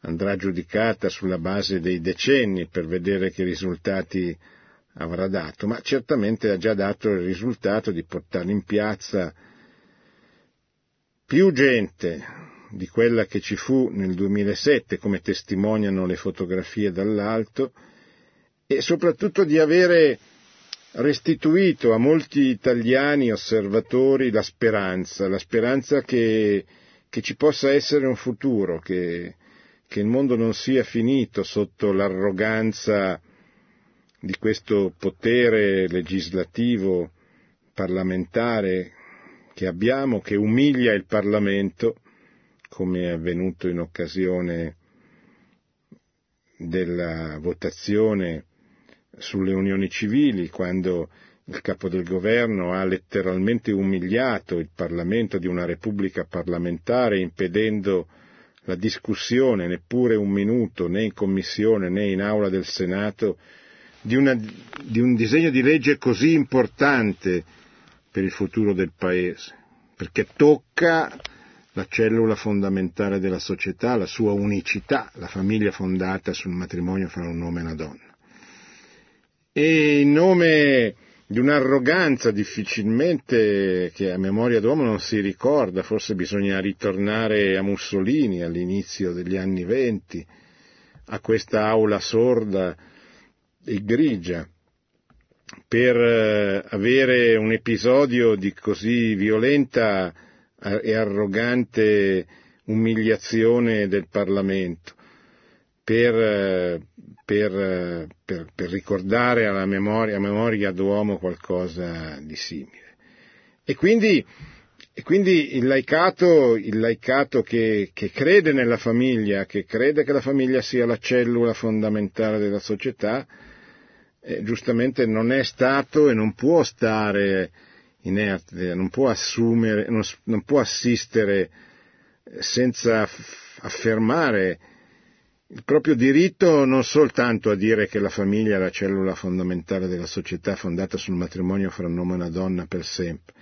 andrà giudicata sulla base dei decenni per vedere che risultati avrà dato, ma certamente ha già dato il risultato di portare in piazza più gente di quella che ci fu nel 2007, come testimoniano le fotografie dall'alto, e soprattutto di avere restituito a molti italiani osservatori la speranza che ci possa essere un futuro, che il mondo non sia finito sotto l'arroganza di questo potere legislativo parlamentare che abbiamo, che umilia il Parlamento, come è avvenuto in occasione della votazione sulle unioni civili, quando il capo del governo ha letteralmente umiliato il Parlamento di una repubblica parlamentare, impedendo la discussione neppure un minuto, né in commissione né in aula del Senato, di un disegno di legge così importante per il futuro del Paese, perché tocca la cellula fondamentale della società, la sua unicità, la famiglia fondata sul matrimonio fra un uomo e una donna. E in nome di un'arroganza difficilmente, che a memoria d'uomo non si ricorda, forse bisogna ritornare a Mussolini all'inizio degli anni '20, a questa aula sorda e grigia, per avere un episodio di così violenta e arrogante umiliazione del Parlamento. Per ricordare alla memoria d'uomo qualcosa di simile. E quindi il laicato che crede nella famiglia, che crede che la famiglia sia la cellula fondamentale della società, giustamente non è stato e non può stare inerte, non può assistere senza affermare il proprio diritto non soltanto a dire che la famiglia è la cellula fondamentale della società fondata sul matrimonio fra un uomo e una donna per sempre,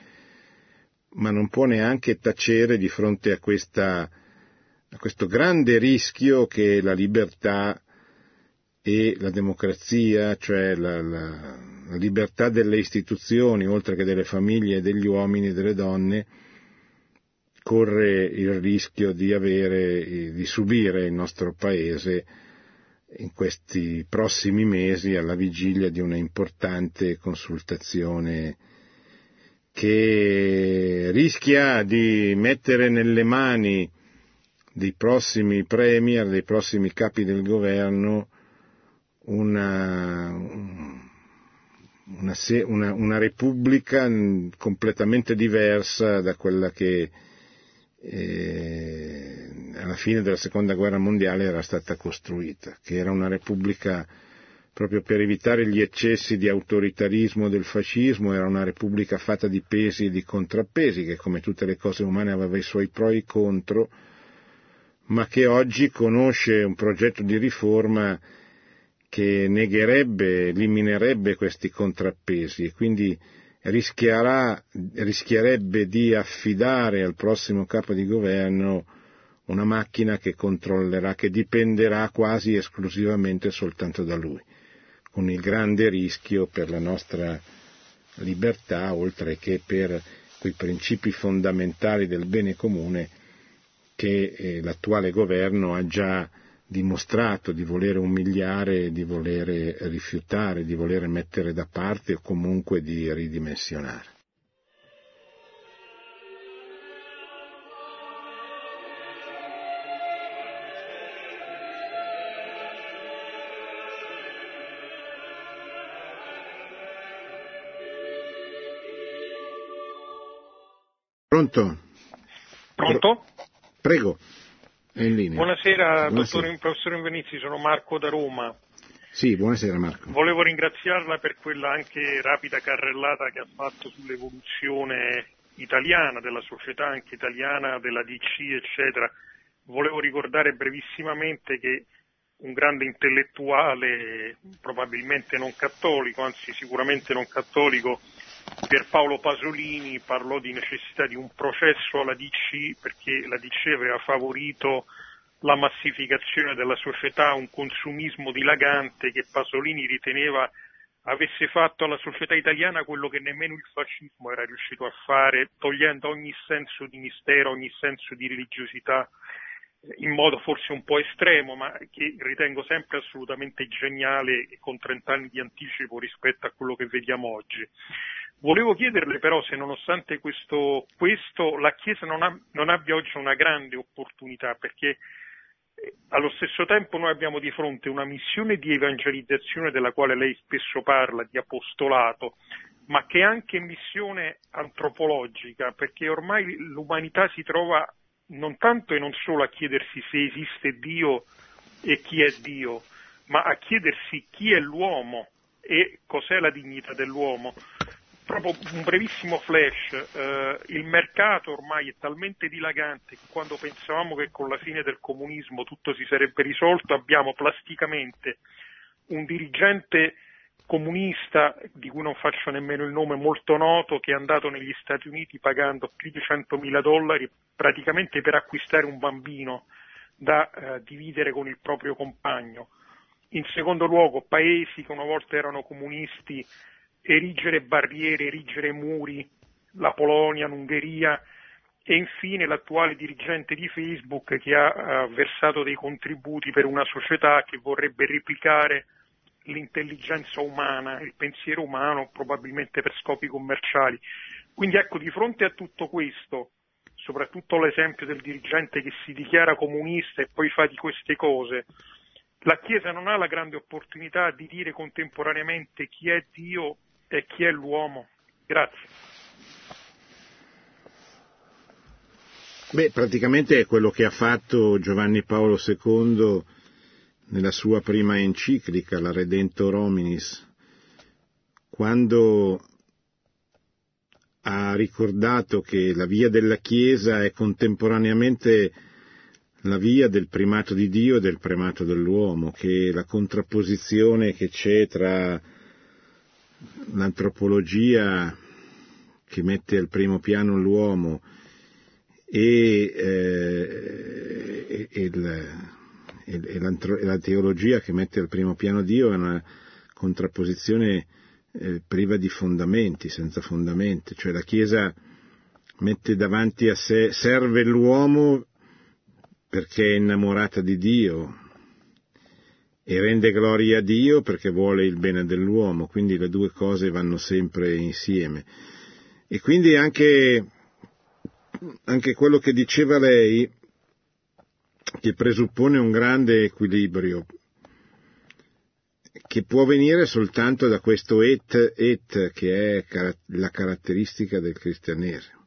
ma non può neanche tacere di fronte a questo grande rischio che la libertà e la democrazia, cioè la libertà delle istituzioni, oltre che delle famiglie, degli uomini e delle donne, corre il rischio di subire il nostro Paese in questi prossimi mesi, alla vigilia di una importante consultazione che rischia di mettere nelle mani dei prossimi premier, dei prossimi capi del governo, una repubblica completamente diversa da quella che alla fine della seconda guerra mondiale era stata costruita, che era una repubblica, proprio per evitare gli eccessi di autoritarismo del fascismo, era una repubblica fatta di pesi e di contrappesi, che come tutte le cose umane aveva i suoi pro e i contro, ma che oggi conosce un progetto di riforma che negherebbe, eliminerebbe questi contrappesi e quindi rischierebbe di affidare al prossimo capo di governo una macchina che controllerà, che dipenderà quasi esclusivamente soltanto da lui, con il grande rischio per la nostra libertà, oltre che per quei principi fondamentali del bene comune che l'attuale governo ha già dimostrato di volere umiliare, di volere rifiutare, di volere mettere da parte o comunque di ridimensionare. Pronto? Prego, è in linea. Buonasera. Professor Invernizzi, sono Marco da Roma. Sì, buonasera Marco. Volevo ringraziarla per quella anche rapida carrellata che ha fatto sull'evoluzione italiana, della società anche italiana, della DC, eccetera. Volevo ricordare brevissimamente che un grande intellettuale, probabilmente non cattolico, anzi sicuramente non cattolico, Pier Paolo Pasolini parlò di necessità di un processo alla DC perché la DC aveva favorito la massificazione della società, un consumismo dilagante che Pasolini riteneva avesse fatto alla società italiana quello che nemmeno il fascismo era riuscito a fare, togliendo ogni senso di mistero, ogni senso di religiosità in modo forse un po' estremo, ma che ritengo sempre assolutamente geniale e con 30 anni di anticipo rispetto a quello che vediamo oggi. Volevo chiederle però se nonostante questo la Chiesa non abbia oggi una grande opportunità, perché allo stesso tempo noi abbiamo di fronte una missione di evangelizzazione della quale lei spesso parla, di apostolato, ma che è anche missione antropologica, perché ormai l'umanità si trova non tanto e non solo a chiedersi se esiste Dio e chi è Dio, ma a chiedersi chi è l'uomo e cos'è la dignità dell'uomo. Proprio un brevissimo flash, il mercato ormai è talmente dilagante che quando pensavamo che con la fine del comunismo tutto si sarebbe risolto, abbiamo plasticamente un dirigente comunista, di cui non faccio nemmeno il nome, molto noto, che è andato negli Stati Uniti pagando più di $100.000 praticamente per acquistare un bambino da dividere con il proprio compagno. In secondo luogo, paesi che una volta erano comunisti, erigere barriere, erigere muri, la Polonia, l'Ungheria, e infine l'attuale dirigente di Facebook che ha versato dei contributi per una società che vorrebbe replicare l'intelligenza umana, il pensiero umano, probabilmente per scopi commerciali. Quindi ecco, di fronte a tutto questo, soprattutto l'esempio del dirigente che si dichiara comunista e poi fa di queste cose, la Chiesa non ha la grande opportunità di dire contemporaneamente chi è Dio e chi è l'uomo. Grazie. Beh, praticamente è quello che ha fatto Giovanni Paolo II nella sua prima enciclica, la Redemptor hominis, quando ha ricordato che la via della Chiesa è contemporaneamente la via del primato di Dio e del primato dell'uomo, che la contrapposizione che c'è tra l'antropologia che mette al primo piano l'uomo e la teologia che mette al primo piano Dio è una contrapposizione priva di fondamenti, senza fondamenti, cioè la Chiesa mette davanti a sé, serve l'uomo perché è innamorata di Dio e rende gloria a Dio perché vuole il bene dell'uomo, quindi le due cose vanno sempre insieme. E quindi anche quello che diceva lei, che presuppone un grande equilibrio che può venire soltanto da questo et che è la caratteristica del cristianesimo,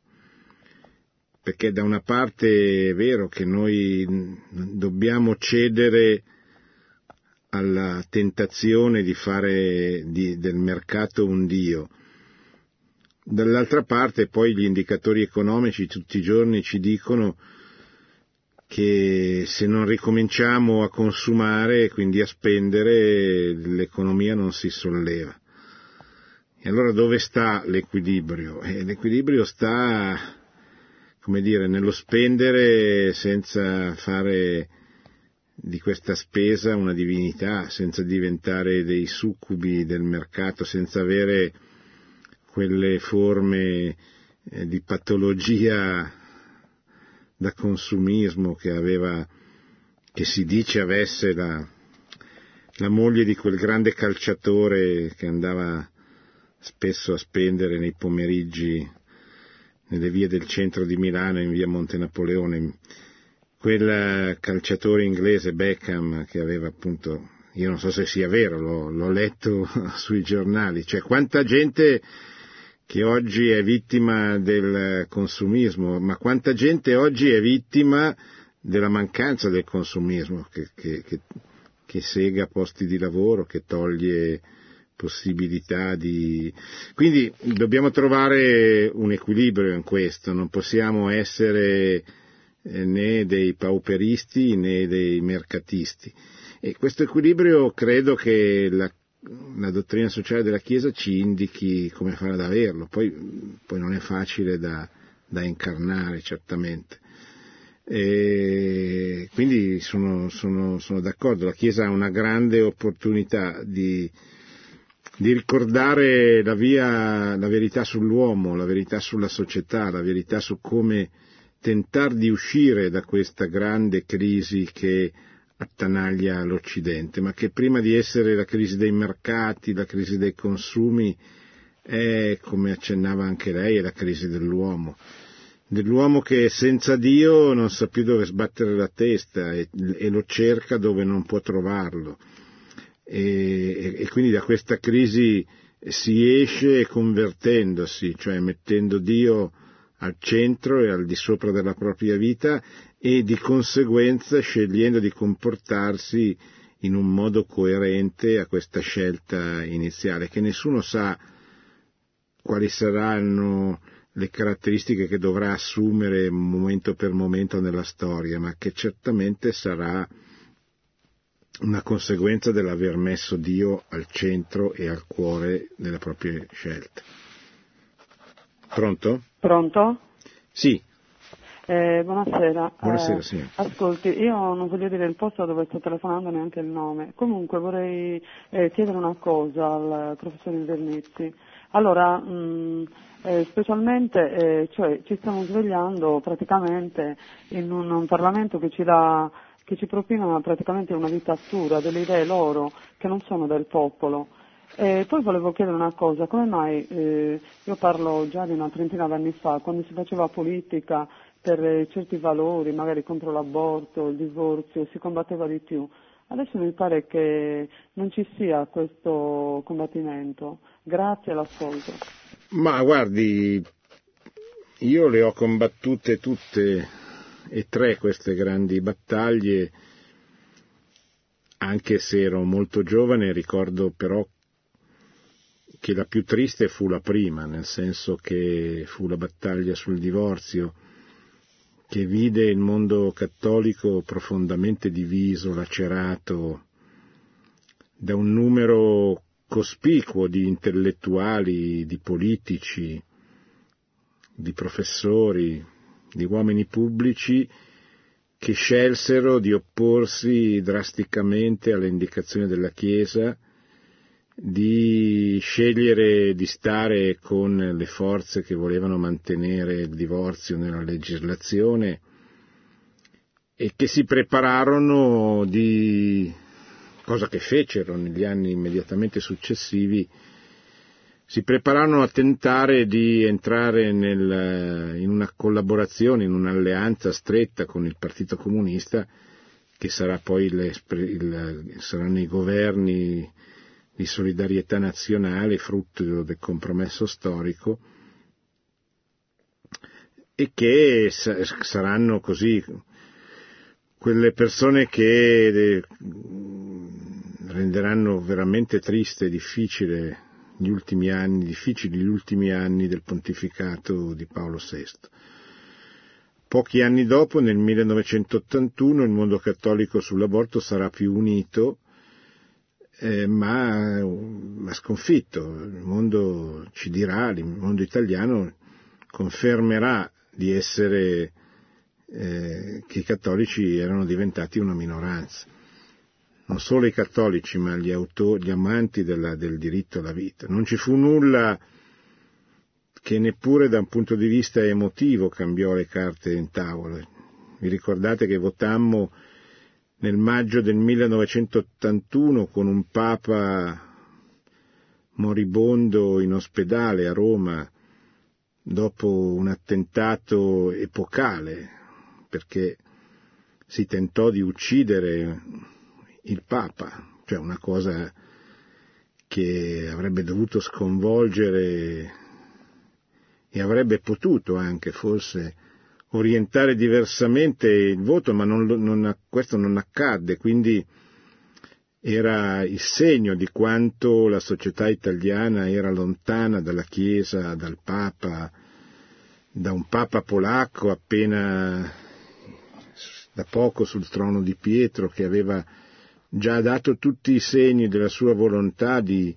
perché da una parte è vero che noi dobbiamo cedere alla tentazione di fare del mercato un Dio, dall'altra parte poi gli indicatori economici tutti i giorni ci dicono che se non ricominciamo a consumare, quindi a spendere, l'economia non si solleva. E allora dove sta l'equilibrio? L'equilibrio sta, nello spendere senza fare di questa spesa una divinità, senza diventare dei succubi del mercato, senza avere quelle forme di patologia da consumismo che si dice avesse la moglie di quel grande calciatore che andava spesso a spendere nei pomeriggi nelle vie del centro di Milano, in via Monte Napoleone, quel calciatore inglese Beckham, che aveva appunto, io non so se sia vero, l'ho letto sui giornali, cioè quanta gente che oggi è vittima del consumismo, ma quanta gente oggi è vittima della mancanza del consumismo, che sega posti di lavoro, che toglie possibilità di... Quindi dobbiamo trovare un equilibrio in questo, non possiamo essere né dei pauperisti né dei mercatisti. E questo equilibrio credo che la dottrina sociale della Chiesa ci indichi come fare ad averlo, poi non è facile da incarnare certamente. E quindi sono d'accordo, la Chiesa ha una grande opportunità di ricordare la verità sull'uomo, la verità sulla società, la verità su come tentar di uscire da questa grande crisi che attanaglia l'Occidente, ma che prima di essere la crisi dei mercati, la crisi dei consumi, è, come accennava anche lei, è la crisi dell'uomo che senza Dio non sa più dove sbattere la testa e lo cerca dove non può trovarlo, e quindi da questa crisi si esce convertendosi, cioè mettendo Dio al centro e al di sopra della propria vita, e di conseguenza scegliendo di comportarsi in un modo coerente a questa scelta iniziale, che nessuno sa quali saranno le caratteristiche che dovrà assumere momento per momento nella storia, ma che certamente sarà una conseguenza dell'aver messo Dio al centro e al cuore delle proprie scelte. Pronto? Pronto? Sì. Buonasera. Buonasera, signora. Ascolti, io non voglio dire il posto dove sto telefonando, neanche il nome. Comunque vorrei chiedere una cosa al professor Invernizzi. Allora, specialmente cioè, ci stiamo svegliando praticamente in un Parlamento che ci propina praticamente una dittatura delle idee loro che non sono del popolo. E poi volevo chiedere una cosa, come mai, io parlo già di una trentina d'anni fa, quando si faceva politica per certi valori, magari contro l'aborto, il divorzio, si combatteva di più. Adesso mi pare che non ci sia questo combattimento. Grazie, l'ascolto. Ma guardi, io le ho combattute tutte e tre queste grandi battaglie, anche se ero molto giovane, ricordo però che la più triste fu la prima, nel senso che fu la battaglia sul divorzio, che vide il mondo cattolico profondamente diviso, lacerato da un numero cospicuo di intellettuali, di politici, di professori, di uomini pubblici che scelsero di opporsi drasticamente alle indicazioni della Chiesa, di scegliere di stare con le forze che volevano mantenere il divorzio nella legislazione e che si prepararono cosa che fecero negli anni immediatamente successivi, si prepararono a tentare di entrare in una collaborazione, in un'alleanza stretta con il Partito Comunista, che sarà poi saranno i governi di solidarietà nazionale, frutto del compromesso storico, e che saranno così quelle persone che renderanno veramente triste e difficile gli ultimi anni, difficili gli ultimi anni del pontificato di Paolo VI. Pochi anni dopo, nel 1981, il mondo cattolico sull'aborto sarà più unito, ma sconfitto. Il mondo ci dirà, il mondo italiano confermerà di essere che i cattolici erano diventati una minoranza. Non solo i cattolici, ma gli amanti del diritto alla vita. Non ci fu nulla che neppure da un punto di vista emotivo cambiò le carte in tavola. Vi ricordate che votammo nel maggio del 1981 con un Papa moribondo in ospedale a Roma dopo un attentato epocale, perché si tentò di uccidere il Papa, cioè una cosa che avrebbe dovuto sconvolgere e avrebbe potuto anche forse orientare diversamente il voto, ma questo non accadde, quindi era il segno di quanto la società italiana era lontana dalla Chiesa, dal Papa, da un Papa polacco appena da poco sul trono di Pietro, che aveva già dato tutti i segni della sua volontà di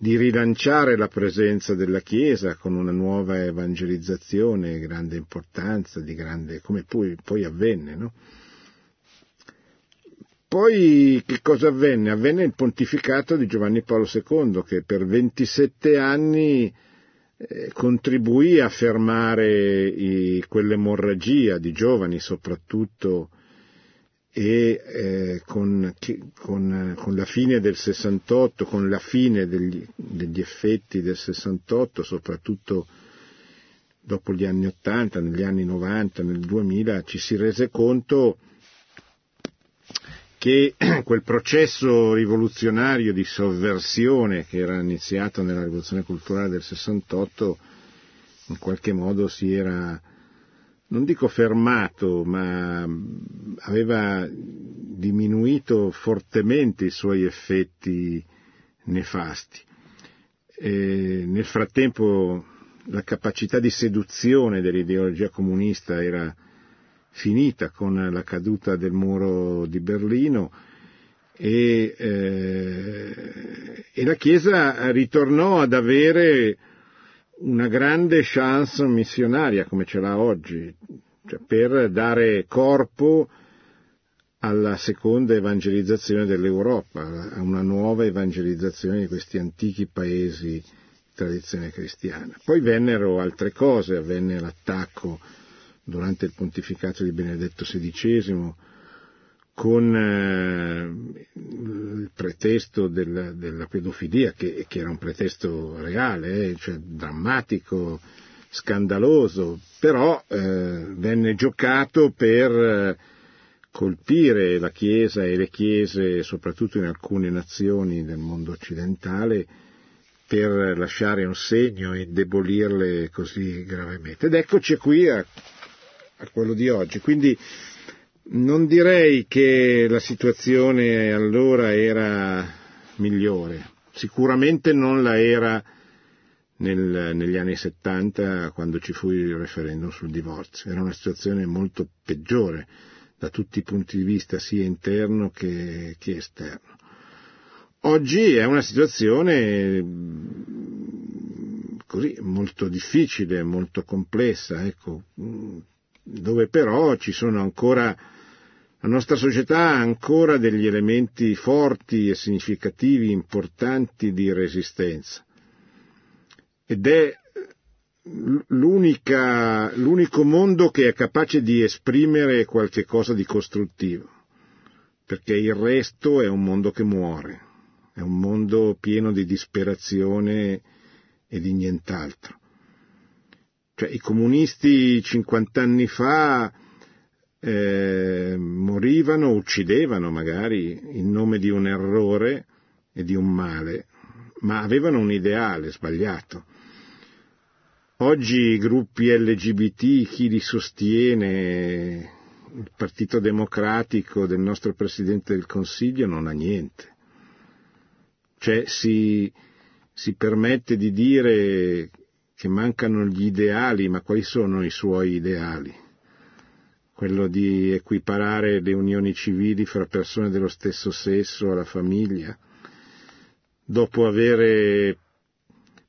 rilanciare la presenza della Chiesa con una nuova evangelizzazione di grande importanza, come poi avvenne, no? Poi che cosa avvenne? Avvenne il pontificato di Giovanni Paolo II, che per 27 anni contribuì a fermare quell'emorragia di giovani soprattutto, e con la fine del 68, con la fine degli effetti del 68, soprattutto dopo gli anni 80, negli anni 90, nel 2000, ci si rese conto che quel processo rivoluzionario di sovversione che era iniziato nella rivoluzione culturale del 68 in qualche modo si era, non dico fermato, ma aveva diminuito fortemente i suoi effetti nefasti. E nel frattempo la capacità di seduzione dell'ideologia comunista era finita con la caduta del muro di Berlino, e la Chiesa ritornò ad avere una grande chance missionaria come ce l'ha oggi, cioè per dare corpo alla seconda evangelizzazione dell'Europa, a una nuova evangelizzazione di questi antichi paesi di tradizione cristiana. Poi vennero altre cose, avvenne l'attacco durante il pontificato di Benedetto XVI, con il pretesto della pedofilia, che era un pretesto reale, cioè drammatico, scandaloso, però venne giocato per colpire la Chiesa e le chiese, soprattutto in alcune nazioni del mondo occidentale, per lasciare un segno e indebolirle così gravemente. Ed eccoci qui a quello di oggi. Quindi non direi che la situazione allora era migliore, sicuramente non la era negli anni 70, quando ci fu il referendum sul divorzio. Era una situazione molto peggiore da tutti i punti di vista, sia interno che esterno. Oggi è una situazione così molto difficile, molto complessa, ecco, dove però ci sono ancora, la nostra società ha ancora degli elementi forti e significativi, importanti di resistenza, ed è l'unico mondo che è capace di esprimere qualche cosa di costruttivo, perché il resto è un mondo che muore, è un mondo pieno di disperazione e di nient'altro. Cioè, i comunisti 50 anni fa morivano, uccidevano magari in nome di un errore e di un male, ma avevano un ideale sbagliato. Oggi i gruppi LGBT, chi li sostiene, il Partito Democratico del nostro Presidente del Consiglio non ha niente. Cioè, si permette di dire che mancano gli ideali, ma quali sono i suoi ideali? Quello di equiparare le unioni civili fra persone dello stesso sesso alla famiglia, dopo avere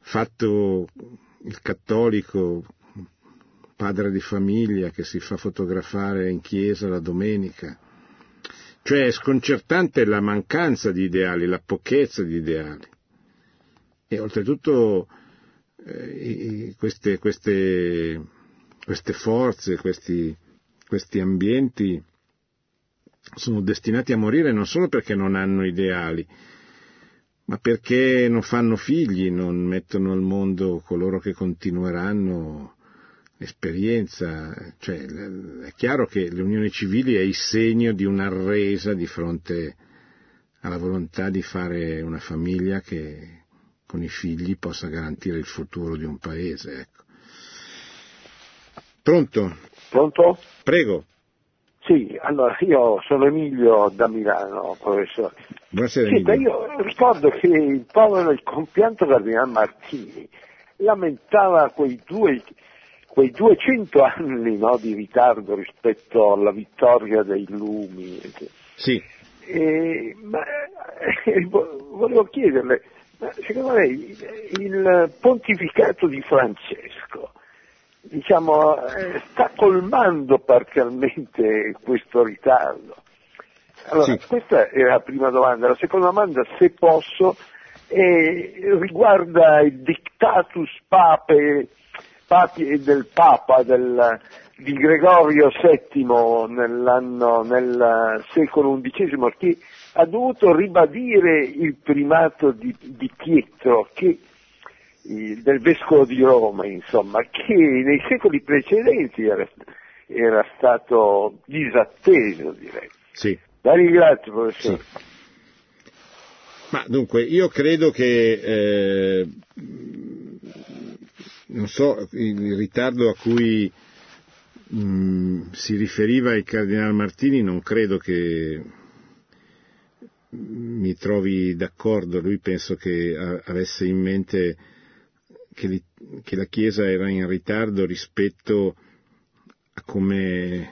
fatto il cattolico, padre di famiglia, che si fa fotografare in chiesa la domenica. Cioè, è sconcertante la mancanza di ideali, la pochezza di ideali. E oltretutto queste forze, questi questi ambienti sono destinati a morire non solo perché non hanno ideali, ma perché non fanno figli, non mettono al mondo coloro che continueranno l'esperienza. Cioè, è chiaro che le unioni civili è il segno di una resa di fronte alla volontà di fare una famiglia che con i figli possa garantire il futuro di un paese, ecco. Pronto? Pronto? Prego. Sì, allora io sono Emilio da Milano, professore. Buonasera, Emilio. Sì, io ricordo che il povero e compianto Cardinal Martini lamentava quei 200 anni, no, di ritardo rispetto alla vittoria dei Lumi. Sì. Volevo chiederle, ma secondo lei il pontificato di Francesco, diciamo, sta colmando parzialmente questo ritardo? Allora, sì. Questa è la prima domanda. La seconda domanda, se posso, riguarda il dictatus papi del Papa di Gregorio VII nel secolo XI, che ha dovuto ribadire il primato di Pietro, che del vescovo di Roma, insomma, che nei secoli precedenti era stato disatteso, direi. Sì. La ringrazio, professore. Sì. Ma dunque, io credo che non so, il ritardo a cui si riferiva il Cardinal Martini, non credo che mi trovi d'accordo. Lui penso che avesse in mente che la Chiesa era in ritardo rispetto a come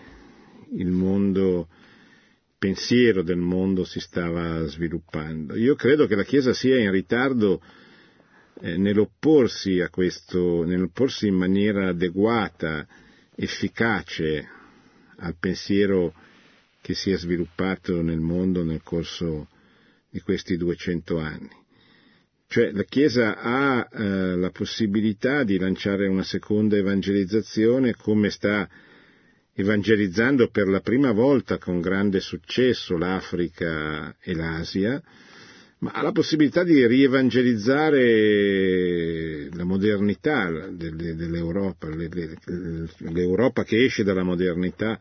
il mondo, il pensiero del mondo si stava sviluppando. Io credo che la Chiesa sia in ritardo nell'opporsi a questo, nell'opporsi in maniera adeguata, efficace al pensiero che si è sviluppato nel mondo nel corso di questi 200 anni. Cioè, la Chiesa ha la possibilità di lanciare una seconda evangelizzazione, come sta evangelizzando per la prima volta con grande successo l'Africa e l'Asia, ma ha la possibilità di rievangelizzare la modernità dell'Europa, l'Europa che esce dalla modernità,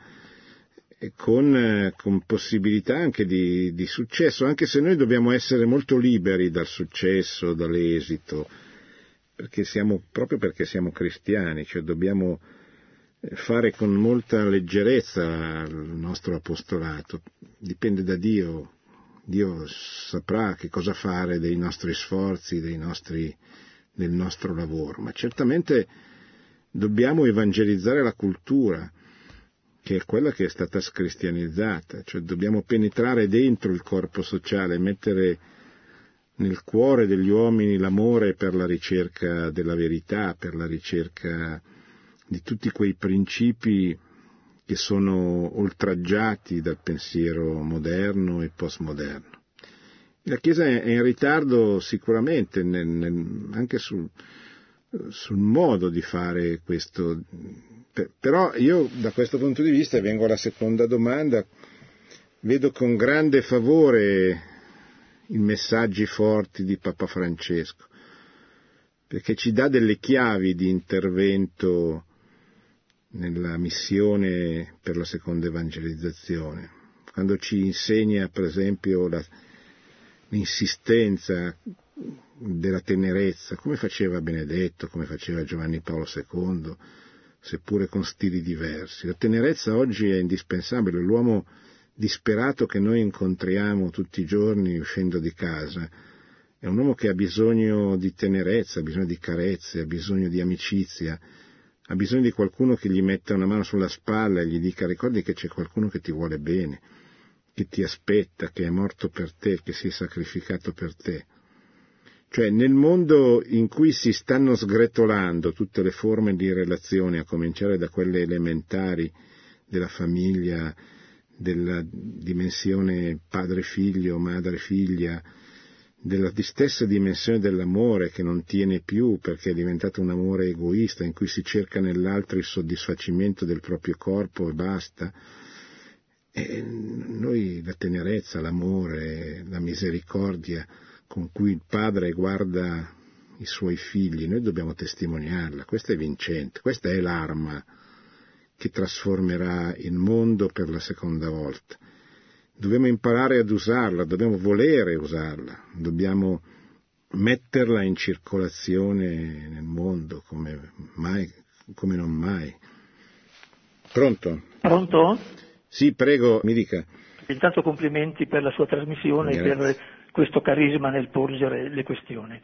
con possibilità anche di successo, anche se noi dobbiamo essere molto liberi dal successo, dall'esito, perché siamo cristiani, cioè dobbiamo fare con molta leggerezza il nostro apostolato. Dipende da Dio. Dio saprà che cosa fare dei nostri sforzi, del nostro lavoro, ma certamente dobbiamo evangelizzare la cultura, che è quella che è stata scristianizzata, cioè dobbiamo penetrare dentro il corpo sociale, mettere nel cuore degli uomini l'amore per la ricerca della verità, per la ricerca di tutti quei principi che sono oltraggiati dal pensiero moderno e postmoderno. La Chiesa è in ritardo sicuramente anche sul modo di fare questo. Però io, da questo punto di vista, vengo alla seconda domanda, vedo con grande favore i messaggi forti di Papa Francesco, perché ci dà delle chiavi di intervento nella missione per la seconda evangelizzazione, quando ci insegna, per esempio, l'insistenza della tenerezza, come faceva Benedetto, come faceva Giovanni Paolo II, seppure con stili diversi. La tenerezza oggi è indispensabile. L'uomo disperato che noi incontriamo tutti i giorni uscendo di casa è un uomo che ha bisogno di tenerezza, ha bisogno di carezze, ha bisogno di amicizia, ha bisogno di qualcuno che gli metta una mano sulla spalla e gli dica: ricordi che c'è qualcuno che ti vuole bene, che ti aspetta, che è morto per te, che si è sacrificato per te. Cioè, nel mondo in cui si stanno sgretolando tutte le forme di relazione, a cominciare da quelle elementari della famiglia, della dimensione padre-figlio, madre-figlia, della stessa dimensione dell'amore che non tiene più perché è diventato un amore egoista in cui si cerca nell'altro il soddisfacimento del proprio corpo e basta. E noi la tenerezza, l'amore, la misericordia con cui il padre guarda i suoi figli, noi dobbiamo testimoniarla, questa è vincente, questa è l'arma che trasformerà il mondo per la seconda volta. Dobbiamo imparare ad usarla, dobbiamo volere usarla, dobbiamo metterla in circolazione nel mondo come non mai. Pronto? Pronto? Sì, prego, mi dica. Intanto complimenti per la sua trasmissione e per questo carisma nel porgere le questioni.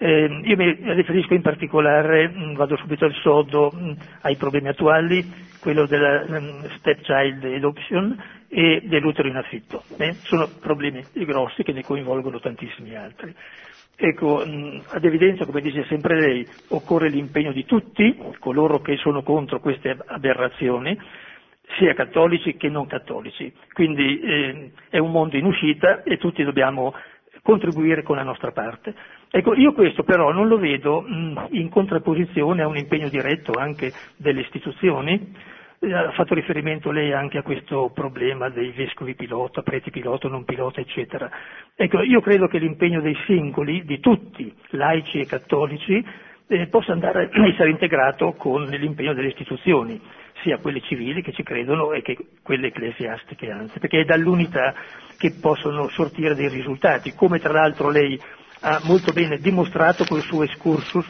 Io mi riferisco in particolare, vado subito al sodo, ai problemi attuali, quello della stepchild adoption e dell'utero in affitto. Sono problemi grossi che ne coinvolgono tantissimi altri. Ecco, ad evidenza, come dice sempre lei, occorre l'impegno di tutti, coloro che sono contro queste aberrazioni, sia cattolici che non cattolici. Quindi è un mondo in uscita e tutti dobbiamo contribuire con la nostra parte. Ecco, io questo però non lo vedo in contrapposizione a un impegno diretto anche delle istituzioni. Ha fatto riferimento lei anche a questo problema dei vescovi pilota, preti pilota, non pilota, eccetera. Ecco, io credo che l'impegno dei singoli, di tutti, laici e cattolici, possa andare essere integrato con l'impegno delle istituzioni, sia quelle civili che ci credono e che quelle ecclesiastiche, anzi, perché è dall'unità che possono sortire dei risultati, come tra l'altro lei ha molto bene dimostrato col suo excursus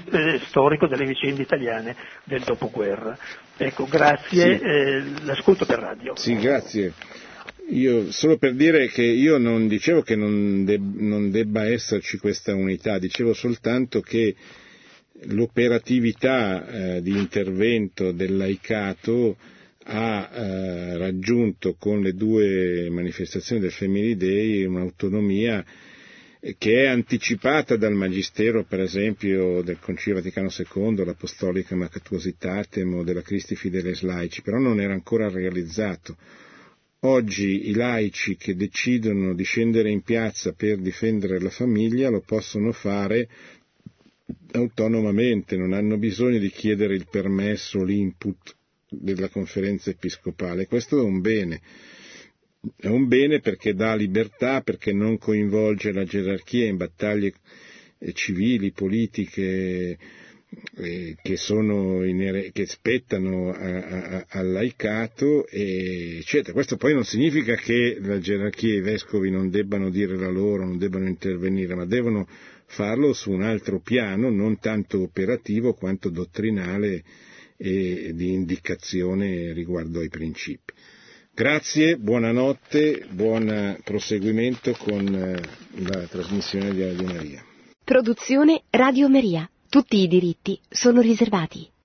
storico delle vicende italiane del dopoguerra. Ecco, grazie, sì. L'ascolto per radio. Sì, grazie. Io solo per dire che io non dicevo che non debba esserci questa unità, dicevo soltanto che l'operatività di intervento del laicato ha raggiunto con le due manifestazioni del Family Day un'autonomia che è anticipata dal Magistero, per esempio, del Concilio Vaticano II, l'Apostolica Macatuositatem o della Christi Fideles Laici, però non era ancora realizzato. Oggi i laici che decidono di scendere in piazza per difendere la famiglia lo possono fare autonomamente, non hanno bisogno di chiedere il permesso, l'input della conferenza episcopale. Questo è un bene perché dà libertà, perché non coinvolge la gerarchia in battaglie civili, politiche che spettano al laicato, eccetera. Questo poi non significa che la gerarchia e i vescovi non debbano dire la loro, non debbano intervenire, ma devono farlo su un altro piano, non tanto operativo quanto dottrinale e di indicazione riguardo ai principi. Grazie, buonanotte, buon proseguimento con la trasmissione di Radio Maria. Produzione Radio Maria. Tutti i diritti sono riservati.